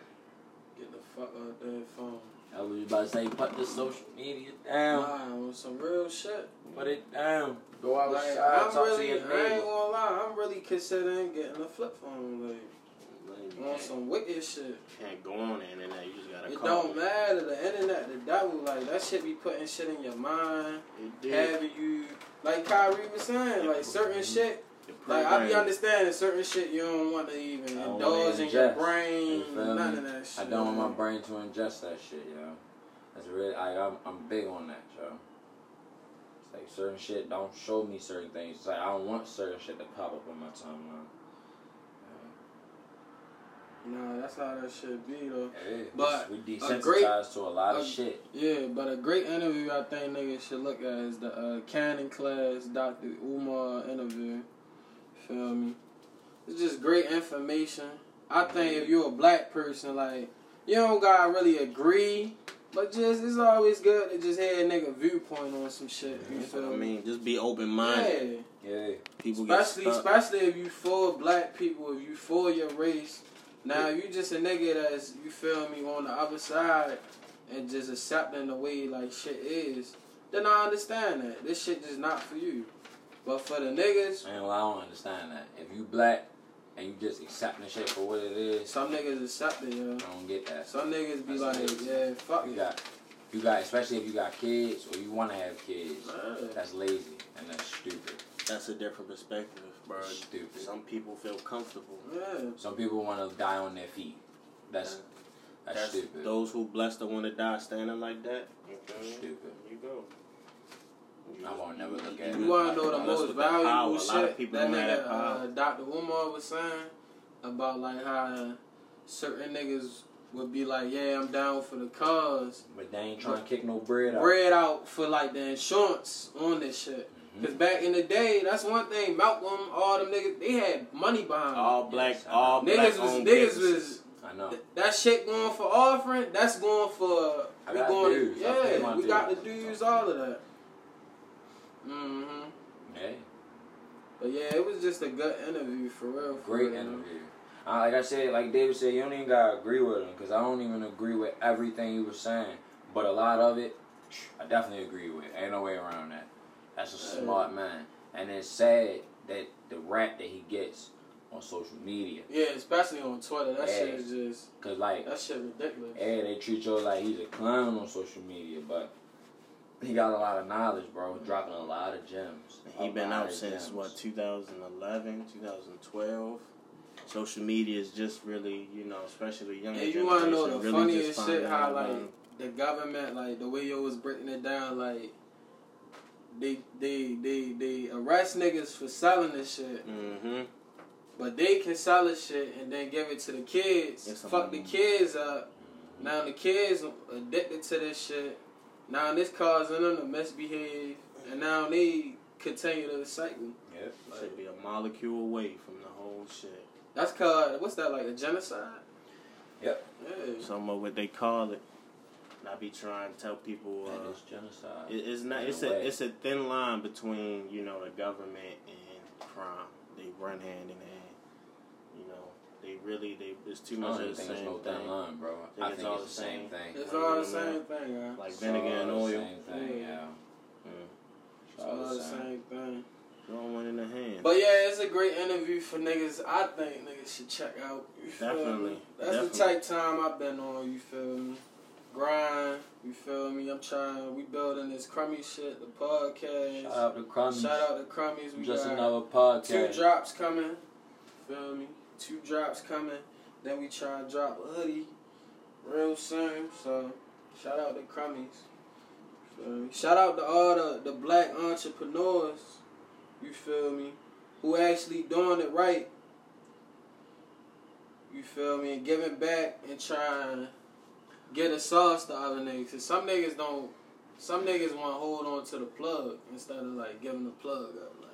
Get the fuck out that phone. I was about to say, put the social media down. Nah, on some real shit. Put it down. Go outside, like, talk really, to your neighbor. I ain't gonna lie, I'm really considering getting a flip phone, like. Like, on some wicked shit. Can't go on the internet. You just gotta. It call don't it. matter. The internet, the devil, like that shit be putting shit in your mind. It having you, like Kyrie was saying, yeah, like certain shit. Like I be understanding certain shit you don't want to even indulge in your brain, none of that shit. I don't want my brain to ingest that shit, yo. That's really, I, I'm, I'm big on that, yo. It's like certain shit don't show me certain things. It's like I don't want certain shit to pop up on my timeline. Nah, that's how that shit be though. Yeah, but we desensitized a great, to a lot of a, shit. Yeah, but a great interview I think niggas should look at is the uh, Cannon Class Doctor Umar interview. Feel me? It's just great information. I think if you're a black person, like, you don't gotta really agree, but just, it's always good to just have a nigga viewpoint on some shit. You feel me? I mean, just be open-minded. Yeah. yeah. People especially, get stuck. Especially if you for black people, if you for your race. Now, you just a nigga that's, you feel me, on the other side and just accepting the way, like, shit is. Then I understand that. This shit just not for you. But for the niggas... Man, well, I don't understand that. If you black and you just accepting shit for what it is... Some niggas accept it, yo. I don't get that. Some niggas be that's like, yeah, fuck you it. Got, you got, especially if you got kids or you want to have kids. Man. That's lazy and that's stupid. That's a different perspective, bro. Stupid. Some people feel comfortable. Yeah. Some people want to die on their feet. That's, yeah. that's, that's stupid. Those who blessed to want to die standing like that. Okay. Stupid. There you go. I won't never look at it. You want to know the most valuable shit that nigga uh, Doctor Umar was saying about like how certain niggas would be like, yeah, I'm down for the cause, but they ain't trying to kick no bread out. Bread out for like the insurance on this shit. Because mm-hmm. back in the day, that's one thing. Malcolm, all them niggas, they had money behind them. All black, yes, all niggas black was, niggas was. I know. Th- that shit going for offering, that's going for. I we got going, dudes. Yeah, we got the dudes, all of that. Mm-hmm. Hey. But yeah, it was just a good interview for real. For Great real. interview. Uh, like I said, like David said, you don't even gotta agree with him because I don't even agree with everything he was saying. But a lot of it, I definitely agree with. Ain't no way around that. That's a hey. smart man, and it's sad that the rap that he gets on social media. Yeah, especially on Twitter. That yeah. shit is just cause like that shit ridiculous. Yeah, they treat you like he's a clown on social media, but. He got a lot of knowledge, bro. Dropping a lot of gems. He been out since, gems. what, two thousand eleven, two thousand twelve. Social media is just really, you know, especially younger generation. Yeah, you want to know the really funniest shit, how, like, one. the government, like, the way yo was breaking it down, like, they they, they, they arrest niggas for selling this shit. Mm-hmm. But they can sell this shit and then give it to the kids. Yes, Fuck the kids up. Mm-hmm. Now the kids addicted to this shit. Now this causing them to misbehave, and now they continue to cycle. Yep. Like, should be a molecule away from the whole shit. That's called, what's that, like a genocide? Yep. Yeah. Some of what they call it. I be trying to tell people. Uh, it's genocide. It, it's not. It's a, a it's a thin line between, you know, the government and crime. They run hand in hand. You know. They really, they it's too much of the same thing. I don't think it's no thin line, bro. I think it's all the same thing. It's all the same thing, man. Like vinegar and oil. It's all the same thing, yeah. It's all the same thing. Throwing one in the hand. But yeah, it's a great interview for niggas. I think niggas should check out. You feel me? Definitely. That's the type time I've been on, you feel me? Grind, you feel me? I'm trying. We building this crummy shit, the podcast. Shout out to Crummies. Shout out to Crummies. We just another podcast. Two drops coming. Feel me? Two drops coming. Then we try to drop a hoodie real soon. So, shout out to Crummies. So, shout out to all the, the black entrepreneurs, you feel me, who actually doing it right. You feel me? And giving back and trying to get a sauce to other niggas. Cause some niggas don't. Some niggas want to hold on to the plug instead of like giving the plug up. Like,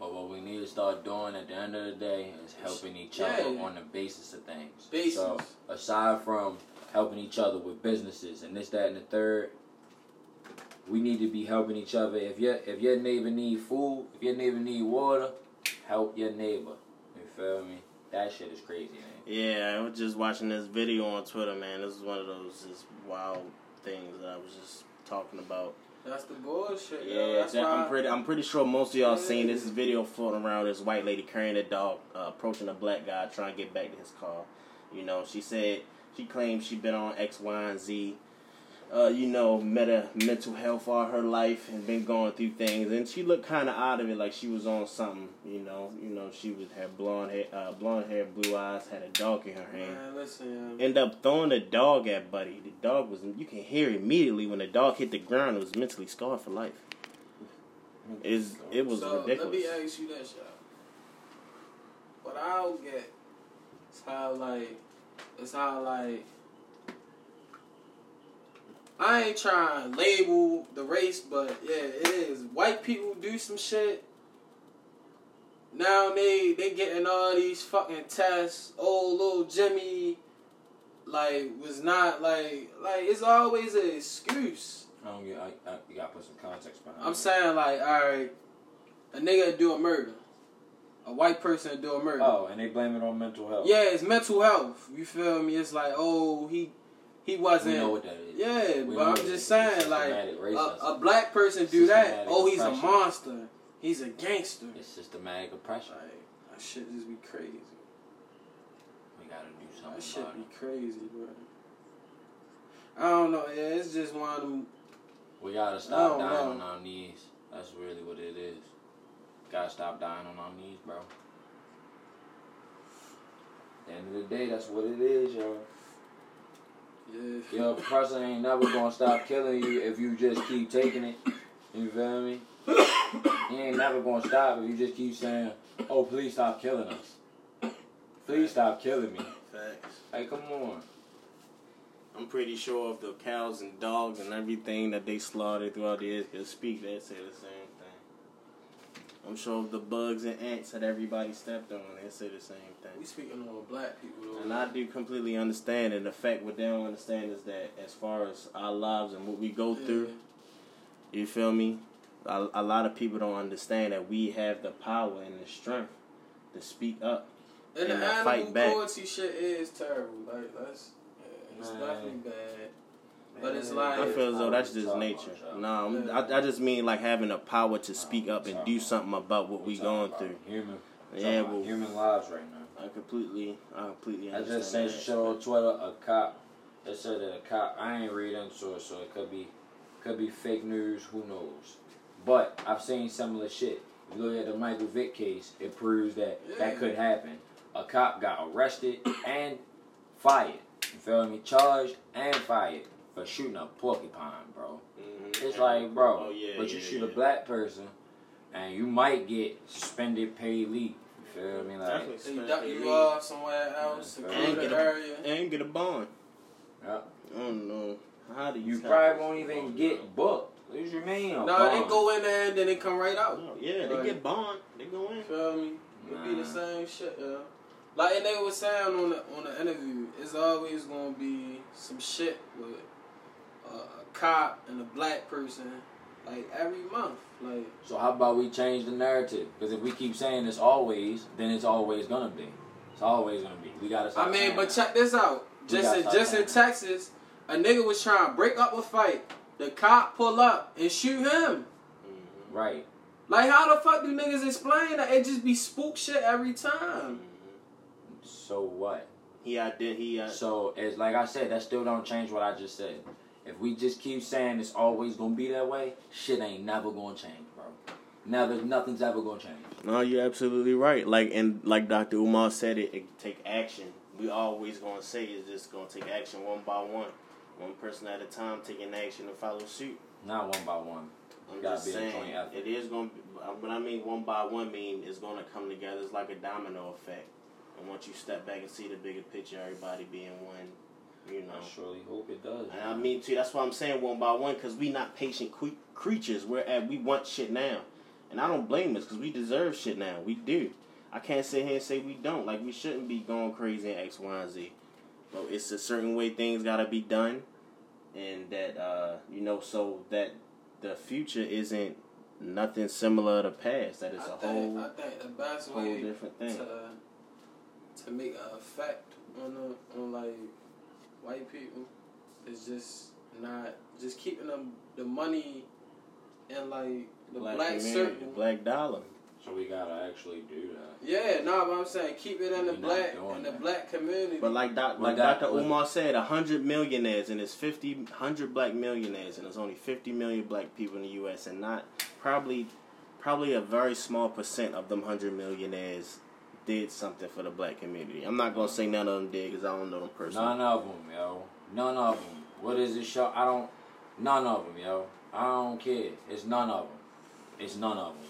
but what we need to start doing at the end of the day is helping each yeah. other on the basis of things. Basis. So aside from helping each other with businesses and this, that, and the third, we need to be helping each other. If your if your neighbor need food, if your neighbor need water, help your neighbor. You feel me? That shit is crazy, man. Yeah, I was just watching this video on Twitter, man. This is one of those just wild things that I was just talking about. That's the bullshit. Yeah, yo. That's that, I'm pretty. I'm pretty sure most of y'all yeah. seen this video floating around. This white lady carrying a dog, uh, approaching a black guy trying to get back to his car. You know, she said she claimed she'd been on X, Y, and Z. Uh, you know, meta mental health all her life and been going through things, and she looked kind of out of it, like she was on something. You know, you know, she was had blonde hair, uh, blonde hair, blue eyes, had a dog in her hand. Man, listen, end up throwing the dog at Buddy. The dog was, you can hear immediately when the dog hit the ground. It was mentally scarred for life. Is it was so, ridiculous. Let me ask you this, y'all. What I don't get is how like, it's how like. I ain't trying to label the race, but yeah, it is. White people do some shit. Now they, they getting all these fucking tests. Oh, little Jimmy, like, was not, like, like it's always an excuse. I don't get, I, I, you gotta put some context behind it. I'm saying, like, alright, a nigga do a murder. A white person do a murder. Oh, and they blame it on mental health. Yeah, it's mental health. You feel me? It's like, oh, he... He wasn't. We know what that is. Yeah, we but I'm just saying, like, a, a black person do that. Oh, he's oppression. A monster. He's a gangster. It's systematic oppression. Like, that shit just be crazy. We gotta do something. That shit about be it. Crazy, bro. I don't know. Yeah, it's just one of them. We gotta stop dying know. on our knees. That's really what it is. Gotta stop dying on our knees, bro. At the end of the day, that's what it is, y'all. Yeah. Your person ain't never gonna stop killing you if you just keep taking it. You feel me? He ain't never gonna stop if you just keep saying, "Oh, please stop killing us. Please stop killing me." Facts. Hey, come on. I'm pretty sure of the cows and dogs and everything that they slaughtered throughout the years could speak, they'd say the same thing. I'm sure of the bugs and ants that everybody stepped on, they'd say the same thing. We speaking on black people, though. And I do completely understand, and the fact what they don't understand is that as far as our lives and what we go yeah. through, you feel me? A, a lot of people don't understand that we have the power and the strength to speak up and, and the to fight back. Cruelty shit is terrible. Like that's, yeah, it's definitely bad. Man. But it's like I feel as though that's just nature. Nah, yeah. I, I just mean like having the power to speak up and do something about what we going through. Human, yeah, well, human lives right now. I completely, I completely understand. I just seen shit on Twitter, a cop, it said that a cop, I ain't read into it, so it could be, could be fake news, who knows. But I've seen similar shit. If you look at the Michael Vick case, it proves that yeah. that could happen. A cop got arrested and fired, you feel me, charged and fired for shooting a porcupine, bro. Mm-hmm. It's like, bro, oh, yeah, but yeah, you yeah, shoot yeah. a black person and you might get suspended, paid leave. Feel me? Like, you duck you off somewhere else yeah, and get a area. And get a bond. Yeah. I don't know. How do you, you probably won't even get booked. What do you mean? No, nah, they go in there and then they come right out. Oh, yeah, they like, get bond. They go in. Feel me? It'll nah. be the same shit, yeah. Like and they were saying on the on the interview, it's always gonna be some shit with uh, a cop and a black person. Like, every month. Like. So how about we change the narrative? Because if we keep saying this always, then it's always going to be. It's always going to be. We got to I mean, but that. Check this out. We just in, just in Texas, a nigga was trying to break up a fight. The cop pull up and shoot him. Mm-hmm. Right. Like, how the fuck do niggas explain that it just be spook shit every time? Mm-hmm. So what? He I did. He I... So, it's like I said, that still don't change what I just said. If we just keep saying it's always gonna be that way, shit ain't never gonna change, bro. Never, nothing's ever gonna change. No, you're absolutely right. Like and like Doctor Umar said, it, it take action. We always gonna say it's just gonna take action one by one, one person at a time, taking action to follow suit. Not one by one. I'm gotta just be saying a joint effort. It is gonna. Be, but I mean, one by one mean it's gonna come together. It's like a domino effect. And once you step back and see the bigger picture, everybody being one, you know. I surely hope it does. And I mean, too, that's why I'm saying one by one, because we not patient cre creatures. We're at, we want shit now. And I don't blame us, because we deserve shit now. We do. I can't sit here and say we don't. Like, we shouldn't be going crazy in X, Y, and Z. But it's a certain way things got to be done. And that, uh, you know, so that the future isn't nothing similar to the past. That it's I a think, whole, I think the best whole way different thing. To, to make an effect on, the, on, like, white people is just not, just keeping them, the money in, like, the black, black circle. The black dollar. So we gotta actually do that. Yeah, no, nah, but I'm saying keep it in the black in the that. black community. But like doc, like Doctor Umar said, a hundred millionaires and it's fifty hundred black millionaires and there's only fifty million black people in the U S and not probably probably a very small percent of them hundred millionaires did something for the black community. I'm not gonna say none of them did because I don't know them personally. None of them, yo. None of them. What is this show? I don't. None of them, yo. I don't care. It's none of them. It's none of them.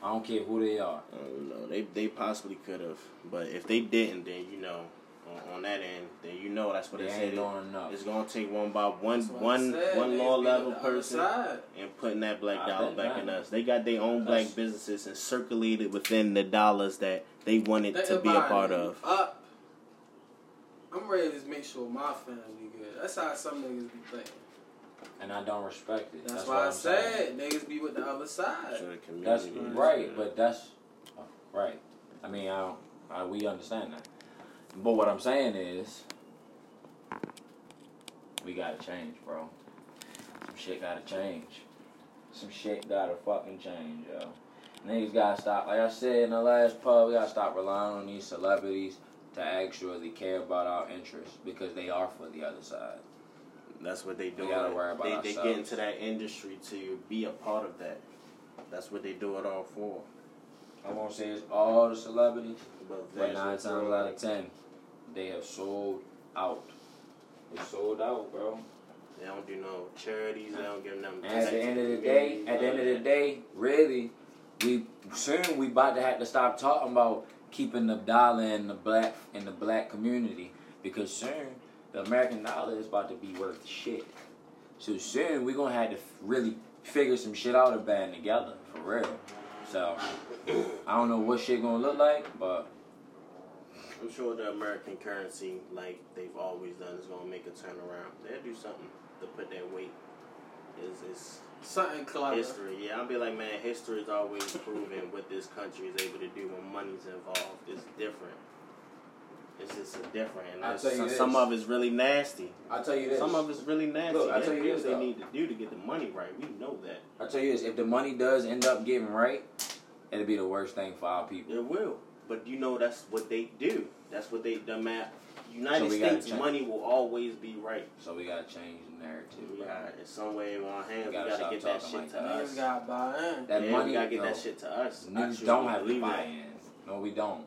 I don't care who they are. I don't know. They, they possibly could have. But if they didn't, then, you know, on, on that end, then you know that's what they, they said. It, it's going to take one by one, one, one law-level person and putting that black dollar back in us. They got their own black businesses and circulated within the dollars that they wanted to be a part of. Up. I'm ready to make sure my family good. That's how some niggas be thinking. And I don't respect it. That's, that's why I said niggas be with the other side. That's right, but that's right. I mean, I, I we understand that. But what I'm saying is, we gotta change, bro. Some shit gotta change. Some shit gotta fucking change, yo. Niggas gotta stop. Like I said in the last pub, we gotta stop relying on these celebrities to actually care about our interests because they are for the other side. That's what they do. We gotta worry about they, they get into that industry to be a part of that. That's what they do it all for. I won't say it's all the celebrities, but, but nine times out of ten, they have sold out. They sold out, bro. They don't do no charities. They don't give nothing. At the end of the day, at the end of the day, really, we soon we about to have to stop talking about keeping the dollar in the black in the black community because soon. The American dollar is about to be worth shit. So soon, we're going to have to really figure some shit out and band together, for real. So, I don't know what shit going to look like, but I'm sure the American currency, like they've always done, is going to make a turnaround. They'll do something to put their weight. It's, it's something clever. History, yeah. I'll be like, man, history is always proving what this country is able to do when money's involved. It's different. It's just a different. And I tell you some, some of it's really nasty. I tell you this. Some of it's really nasty. Look, I tell you this. They need to do to get the money right. We know that. I tell you this. If the money does end up getting right, it'll be the worst thing for our people. It will. But you know that's what they do. That's what they done. At United so States money will always be right. So we gotta change the narrative. We gotta, it's some way in our hands. We gotta, we gotta get that shit like to us. Gotta buy in. That yeah, money we gotta get no, that shit to us. Niggas don't have to buy in. No, we don't.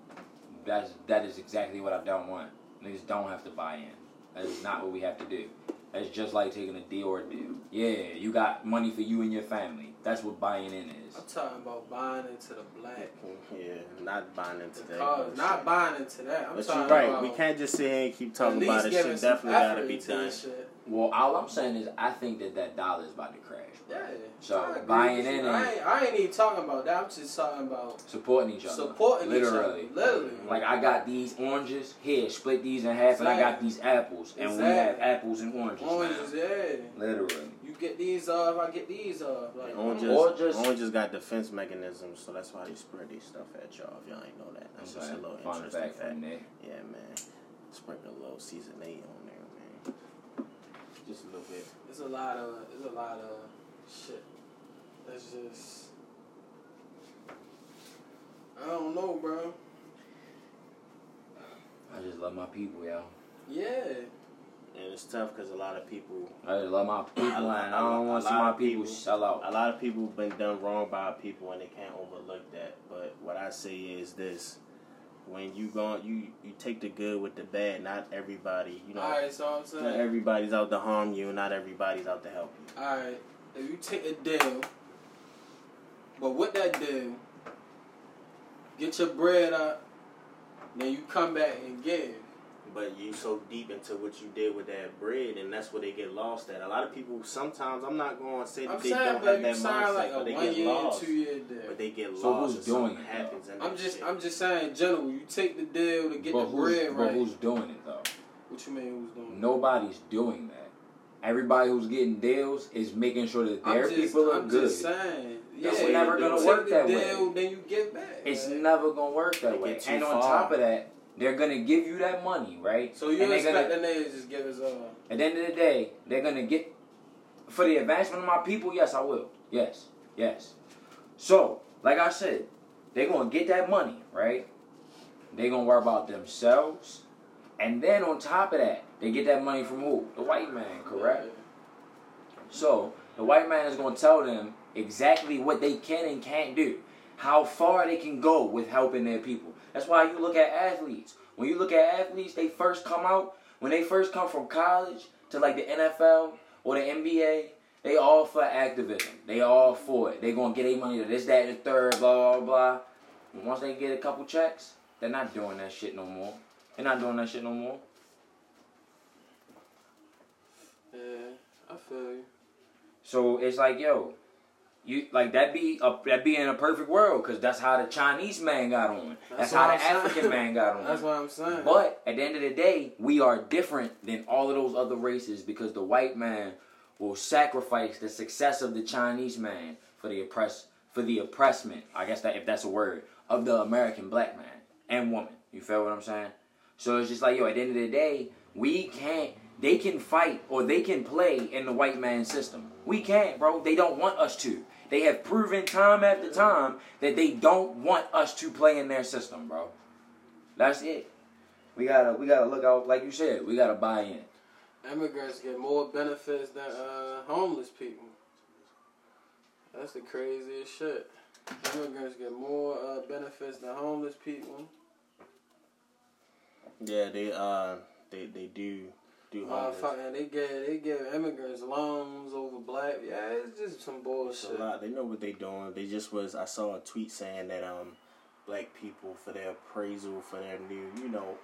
That's, that is exactly what I don't want. Niggas don't have to buy in. That is not what we have to do. That's just like taking a Dior deal. Yeah, you got money for you and your family. That's what buying in is. I'm talking about buying into the black. Yeah, not buying into that. Not shit. Buying into that. I'm but talking you're right. About we can't just sit here and keep talking about it. Shit definitely got to be done. Well, all I'm saying is I think that that dollar is about to crash. Bro. Yeah. So buying in. I ain't, I ain't even talking about that. I'm just talking about supporting each other. Supporting literally. each other. Literally. Like I got these oranges here. Split these in half, exactly. And I got these apples, and exactly. We have apples and oranges. Oranges, now. Yeah. Literally. You get these off. I get these off. Like oranges. Oranges. Oranges got defense mechanisms, so that's why they spread these stuff at y'all. If y'all ain't know that, that's okay. Just a little fun interesting fact. From there. Yeah, man. Sprinkle a little season eight on there. Just a little bit. It's a lot of it's a lot of shit. That's just I don't know, bro. I just love my people, y'all. Yeah. And it's tough because a lot of people. I just love my people, and I don't want to see my people sell out. A lot of people have been done wrong by our people, and they can't overlook that. But what I say is this. When you go, you you take the good with the bad. Not everybody, you know. All right, so I'm saying not everybody's out to harm you. Not everybody's out to help you. All right, if you take a deal, but with that deal, get your bread up, Then you come back and give. But you so deep into what you did with that bread, and that's where they get lost at. A lot of people sometimes, I'm not going to say that I'm they don't have that mindset, like but they get year, lost. But they get so lost. So who's doing it? Happens I'm just, shit. I'm just saying, in general, you take the deal to get but the bread, right? But who's doing it though? What you mean? Who's doing it? Nobody's doing that. Everybody who's getting deals is making sure that their just, people are I'm good. I'm just saying. That's yeah, never going to work that deal, way. Then you get back. It's right? never going to work that they way. And far. on top of that, they're going to give you that money, right? So you and expect gonna, the niggas just give us all. At the end of the day, they're going to get... For the advancement of my people, yes, I will. Yes. Yes. So, like I said, they're going to get that money, right? They're going to worry about themselves. And then on top of that, they get that money from who? The white man, correct? Yeah. So, the white man is going to tell them exactly what they can and can't do. How far they can go with helping their people. That's why you look at athletes. When you look at athletes, they first come out, when they first come from college to like the N F L or the N B A, they all for activism. They all for it. They going to get their money to this, that, and the third, blah, blah, blah. And once they get a couple checks, they're not doing that shit no more. They're not doing that shit no more. Yeah, I feel you. So it's like, yo, you like that be a, that be in a perfect world, because that's how the Chinese man got on. That's, that's how the I'm African saying. man got on. That's what I'm saying. But at the end of the day, we are different than all of those other races, because the white man will sacrifice the success of the Chinese man for the oppress for the oppressment. I guess that if that's a word of the American black man and woman. You feel what I'm saying? So it's just like, yo, at the end of the day, we can't. They can fight or they can play in the white man system. We can't, bro. They don't want us to. They have proven time after time that they don't want us to play in their system, bro. That's it. We gotta, we gotta look out. Like you said, we gotta buy in. Immigrants get more benefits than uh, homeless people. That's the craziest shit. Immigrants get more uh, benefits than homeless people. Yeah, they uh, they they do. Motherfucking, they get they give immigrants loans over black. Yeah, it's just some bullshit. It's a lot. They know what they doing. They just was. I saw a tweet saying that um, black people for their appraisal for their new, you know,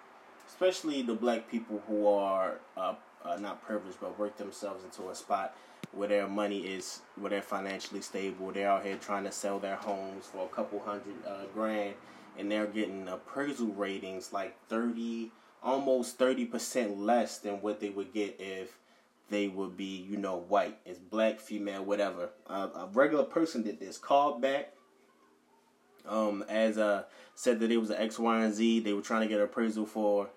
especially the black people who are uh, uh not privileged but work themselves into a spot where their money is, where they're financially stable. They're out here trying to sell their homes for a couple hundred uh, grand, and they're getting appraisal ratings like thirty. Almost thirty percent less than what they would get if they would be, you know, white. It's black, female, whatever. Uh, a regular person did this. Called back. Um, as uh, said that it was an X, Y, and Z. They were trying to get an appraisal for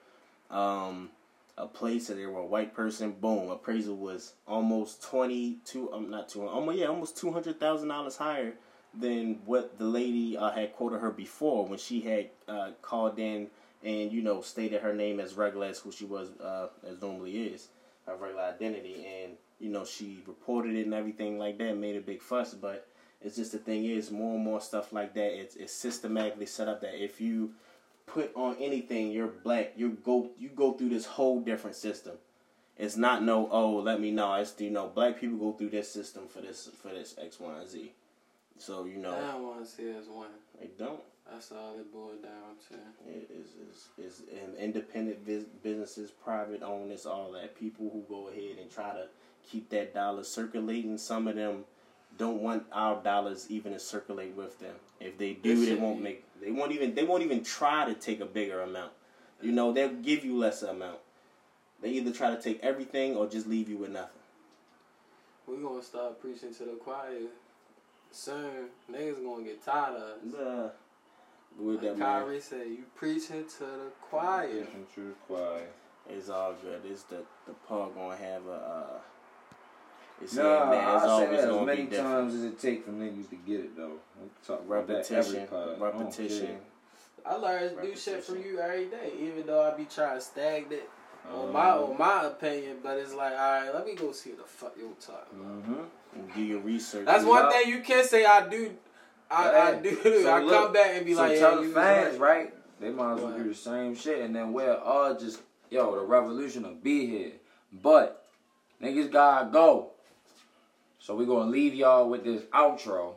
um, a place that they were a white person. Boom. Appraisal was almost twenty-two. Um, not two. Almost yeah, almost two hundred thousand dollars higher than what the lady uh, had quoted her before when she had uh, called in. And, you know, stated her name as regular as who she was, uh, as normally is, her regular identity. And, you know, she reported it and everything like that, made a big fuss. But it's just the thing is, more and more stuff like that, it's, it's systematically set up that if you put on anything, you're black, you go you go through this whole different system. It's not no, oh, let me know. It's, you know, black people go through this system for this, for this X, Y, and Z. So, you know. I don't want to see it as one. They don't. That's all it boiled down to. It is, it's, it's an independent biz businesses, private owners, all that. People who go ahead and try to keep that dollar circulating. Some of them don't want our dollars even to circulate with them. If they do, they won't make. They won't even. They won't even try to take a bigger amount. You know, they'll give you lesser amount. They either try to take everything or just leave you with nothing. We're gonna start preaching to the choir soon. Niggas gonna get tired of us. Nah. With like that Kyrie man. said, you preaching to the choir. Preaching to the choir. It's all good. It's the the pub gonna have a. Uh, it's nah, man, it's I always said that as many times as it takes for niggas to get it though. Talk repetition, about repetition. Oh, I learn to do shit from you every day, even though I be trying to stag it on um, my on my opinion. But it's like, all right, let me go see what the fuck you talking about. Mm-hmm. Do your research. That's one know. thing you can say I do. I, I do. So I look, come back and be so like, tell yeah, the you fans, right. right? They might as well do the same shit, and then we're all just, yo, the revolution will be here. But niggas gotta go. So we gonna leave y'all with this outro.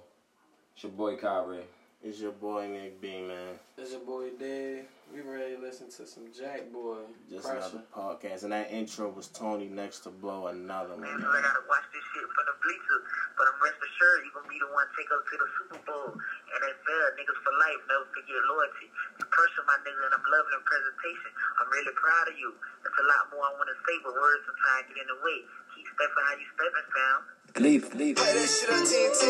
It's your boy Kyrie. It's your boy Nick B, man. It's your boy Dave. We ready to listen to some Jack Boy. Just Crusher. Another podcast, and that intro was Tony next to blow another one. Man, you ain't gotta watch this shit from the bleacher, but I'm rest assured you gonna be the one to take us to the Super Bowl. N F L niggas for life, never forget loyalty. You person my nigga, and I'm loving the presentation. I'm really proud of you. There's a lot more I wanna say, but words sometimes get in the way. Keep stepping how you stepping, fam. Leave, leave. Hey, that shit on T N T.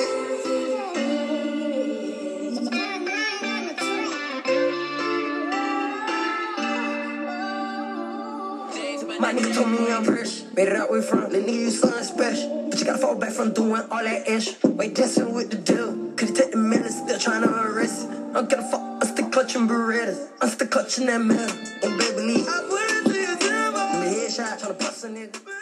My nigga told me I'm rich, better out way from. Let nigga use something special, but you gotta fall back from doing all that ish. Wait, dancing with the deal, could you take the minutes? They're trying to arrest it. I don't give a fuck, I'm still clutching Berettas, I'm still clutching that metal. And baby, leave. I'm putting it to your zero. I'm a headshot, trying to bust a nigga.